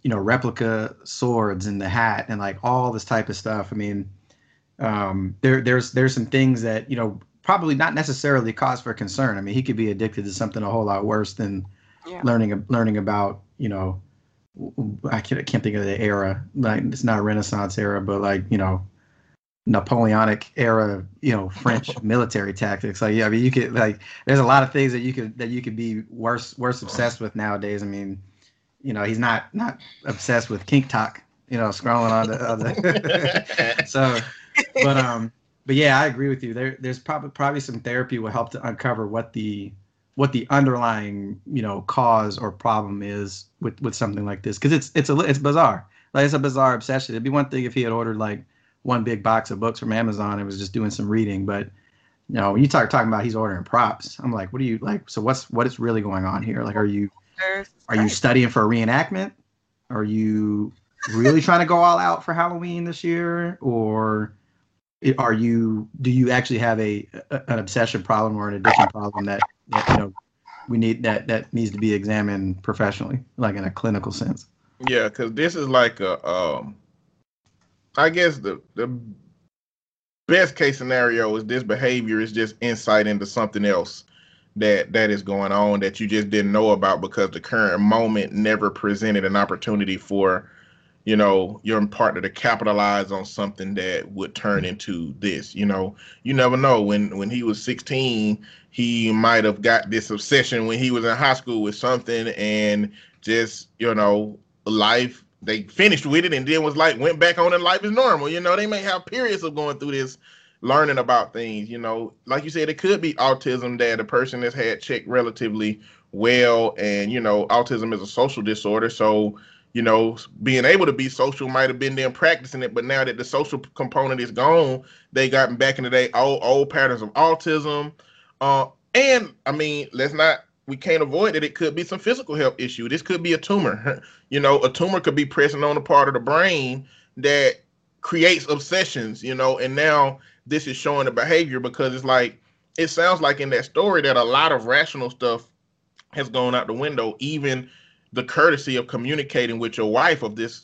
replica swords and the hat and like all this type of stuff. I mean, there's some things that, you know, probably not necessarily cause for concern. I mean, he could be addicted to something a whole lot worse than learning about, you know, I can't think of the era. Like, it's not a Renaissance era, but like, you know, Napoleonic era, you know, French military tactics. Like, yeah, I mean, you could, like, there's a lot of things that you could be worse obsessed with nowadays. I mean, you know, he's not obsessed with Kink Talk, you know, scrolling on the other. So, but yeah, I agree with you. There's probably some therapy will help to uncover what the underlying, you know, cause or problem is with something like this, because it's bizarre. Like, it's a bizarre obsession. It'd be one thing if he had ordered like one big box of books from Amazon and was just doing some reading, but you know, when you talking about he's ordering props, I'm like, what do you like? So what is really going on here? Like, are you studying for a reenactment? Are you really trying to go all out for Halloween this year, or are you? Do you actually have an obsession problem or an addiction problem that you know we need that needs to be examined professionally, like in a clinical sense? Yeah, because this is like a, I guess the best case scenario is this behavior is just insight into something else that is going on that you just didn't know about, because the current moment never presented an opportunity for, you know, your partner to capitalize on something that would turn into this. You know, you never know. When he was 16, he might have got this obsession when he was in high school with something, and just, you know, life, they finished with it and then was like, went back on, and life is normal. You know, they may have periods of going through this, learning about things. You know, like you said, it could be autism that a person has had checked relatively well. And, you know, autism is a social disorder. So, you know, being able to be social might have been them practicing it, but now that the social component is gone, they gotten back into their old patterns of autism. And I mean, we can't avoid it. It could be some physical health issue. This could be a tumor. You know, a tumor could be present on a part of the brain that creates obsessions, you know, and now this is showing the behavior, because it's like, it sounds like in that story that a lot of rational stuff has gone out the window, even the courtesy of communicating with your wife of this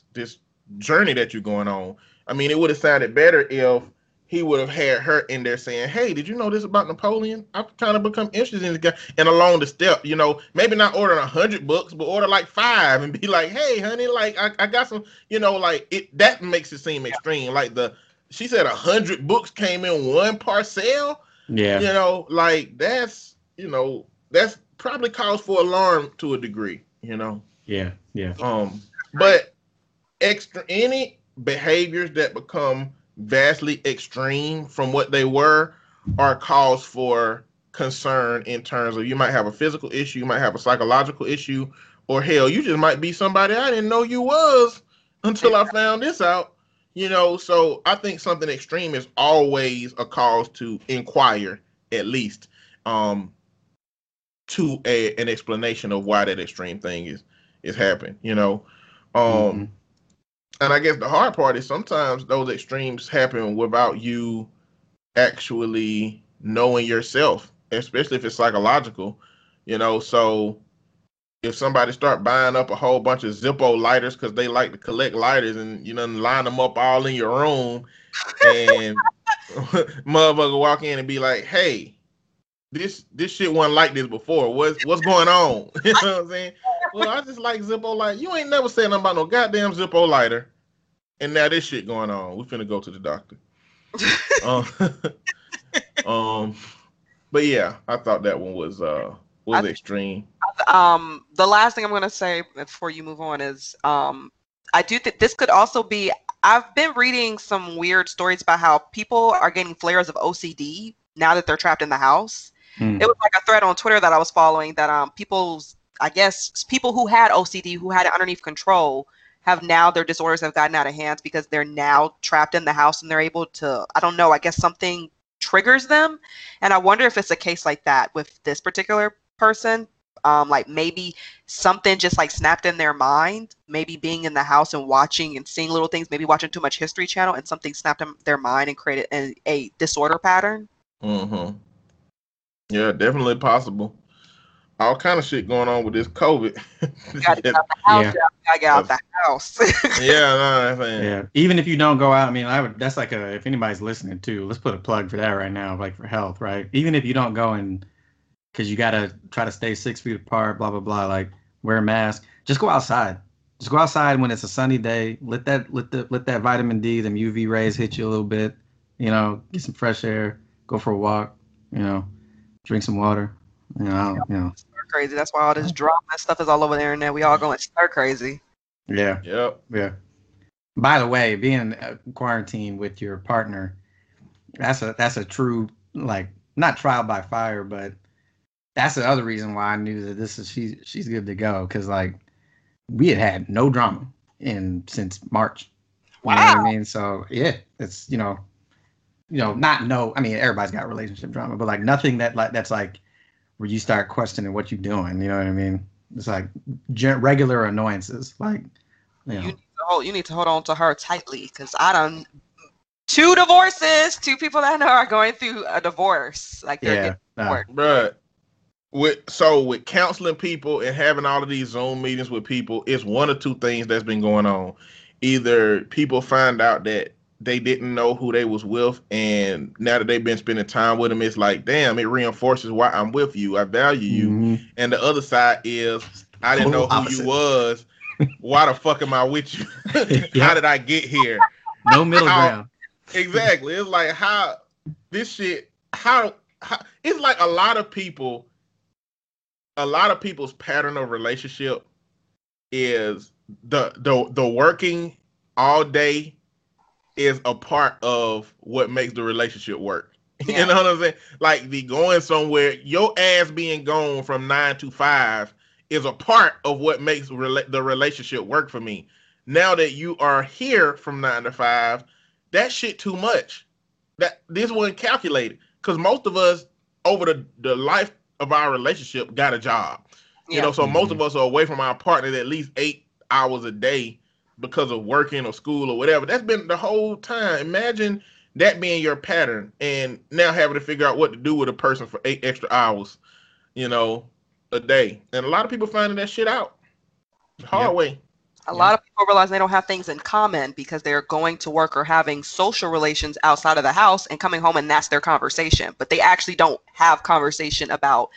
journey that you're going on. I mean, it would have sounded better if he would have had her in there saying, hey, did you know this about Napoleon? I'm trying to become interested in this guy. And along the step, you know, maybe not ordering 100 books, but order like 5 and be like, hey, honey, like I got some, you know, like it, that makes it seem extreme. Like she said 100 books came in one parcel. Yeah. You know, like that's probably cause for alarm to a degree, you know? Yeah. Yeah. But any behaviors that become vastly extreme from what they were are cause for concern, in terms of you might have a physical issue, you might have a psychological issue, or hell, you just might be somebody I didn't know you was until I found this out, you know. So I think something extreme is always a cause to inquire, at least to an explanation of why that extreme thing is happening, you know. Mm-hmm. And I guess the hard part is sometimes those extremes happen without you actually knowing yourself, especially if it's psychological, you know. So if somebody start buying up a whole bunch of Zippo lighters because they like to collect lighters, and you know, line them up all in your room, and motherfucker walk in and be like, hey, this shit wasn't like this before. What's going on? You know what I'm saying? Well, I just like Zippo lighter. You ain't never saying nothing about no goddamn Zippo lighter, and now this shit going on. We finna go to the doctor. But yeah, I thought that one was extreme. The last thing I'm gonna say before you move on is, I do think this could also be. I've been reading some weird stories about how people are getting flares of OCD now that they're trapped in the house. Hmm. It was like a thread on Twitter that I was following that people who had OCD, who had it underneath control, have now, their disorders have gotten out of hand because they're now trapped in the house and they're able to, I don't know, I guess something triggers them. And I wonder if it's a case like that with this particular person. Like maybe something just like snapped in their mind, maybe being in the house and watching and seeing little things, maybe watching too much History Channel, and something snapped in their mind and created a disorder pattern. Mm-hmm. Yeah, definitely possible. all kind of shit going on with this COVID. I got out the house. Yeah. Even if you don't go out, I mean, I would. That's like if anybody's listening too, let's put a plug for that right now, like for health, right? Even if you don't go and because you gotta try to stay 6 feet apart, blah blah blah, like wear a mask. Just go outside. Just go outside when it's a sunny day. Let that vitamin D, them UV rays hit you a little bit. You know, get some fresh air. Go for a walk. You know, drink some water. You know. Crazy. That's why all this drama and stuff is all over the internet. We all going stir crazy. Yeah. Yep. Yeah. By the way, being quarantined with your partner, that's a true, like, not trial by fire, but that's the other reason why I knew that she's good to go, because like we had no drama since March. Wow. You know what I mean? So yeah, it's you know, I mean, everybody's got relationship drama, but like nothing that's like where you start questioning what you're doing. You know what I mean? It's like regular annoyances. Like, you need to hold on to her tightly, because I done 2 divorces. 2 people that I know are going through a divorce. Like they're getting divorced. So with counseling people and having all of these Zoom meetings with people, it's one of 2 things that's been going on. Either people find out that they didn't know who they was with, and now that they've been spending time with them, it's like, damn, it reinforces why I'm with you. I value you. Mm-hmm. And the other side is, I didn't know who you was. Why the fuck am I with you? How did I get here? No middle ground. Exactly. It's like it's like a lot of people's pattern of relationship is the working all day is a part of what makes the relationship work. Yeah. You know what I'm saying? Like the going somewhere, your ass being gone from 9 to 5 is a part of what makes the relationship work for me. Now that you are here from 9 to 5, that shit too much. That this wasn't calculated, because most of us over the life of our relationship got a job. Yeah. You know, so most of us are away from our partner at least 8 hours a day, because of working or school or whatever. That's been the whole time. Imagine that being your pattern, and now having to figure out what to do with a person for 8 extra hours, you know, a day. And a lot of people finding that shit out the hard way. A lot of people realize they don't have things in common because they're going to work or having social relations outside of the house and coming home, and that's their conversation. But they actually don't have conversation about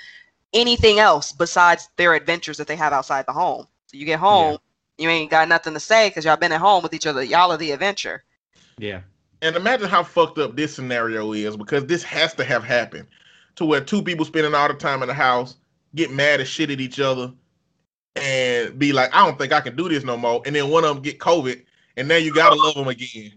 anything else besides their adventures that they have outside the home. So you get home, you ain't got nothing to say because y'all been at home with each other. Y'all are the adventure. Yeah. And imagine how fucked up this scenario is, because this has to have happened to where 2 people spending all the time in the house, get mad as shit at each other and be like, I don't think I can do this no more. And then one of them get COVID, and now you got to love them again.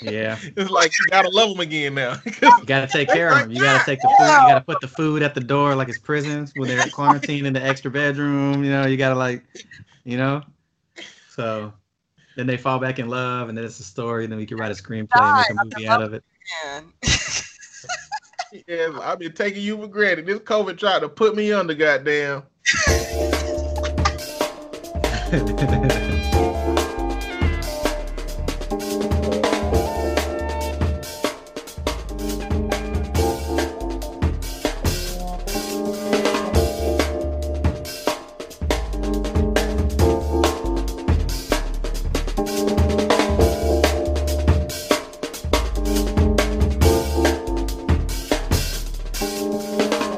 Yeah. It's like, you got to love them again now. You got to take care of them. You got to take the food. You got to put the food at the door like it's prisons when they're quarantined in the extra bedroom. You know, you got to like, you know. So then they fall back in love, and then it's a story, and then we can write a screenplay and make a movie out of it. Yeah, I've been taking you for granted. This COVID tried to put me under, goddamn.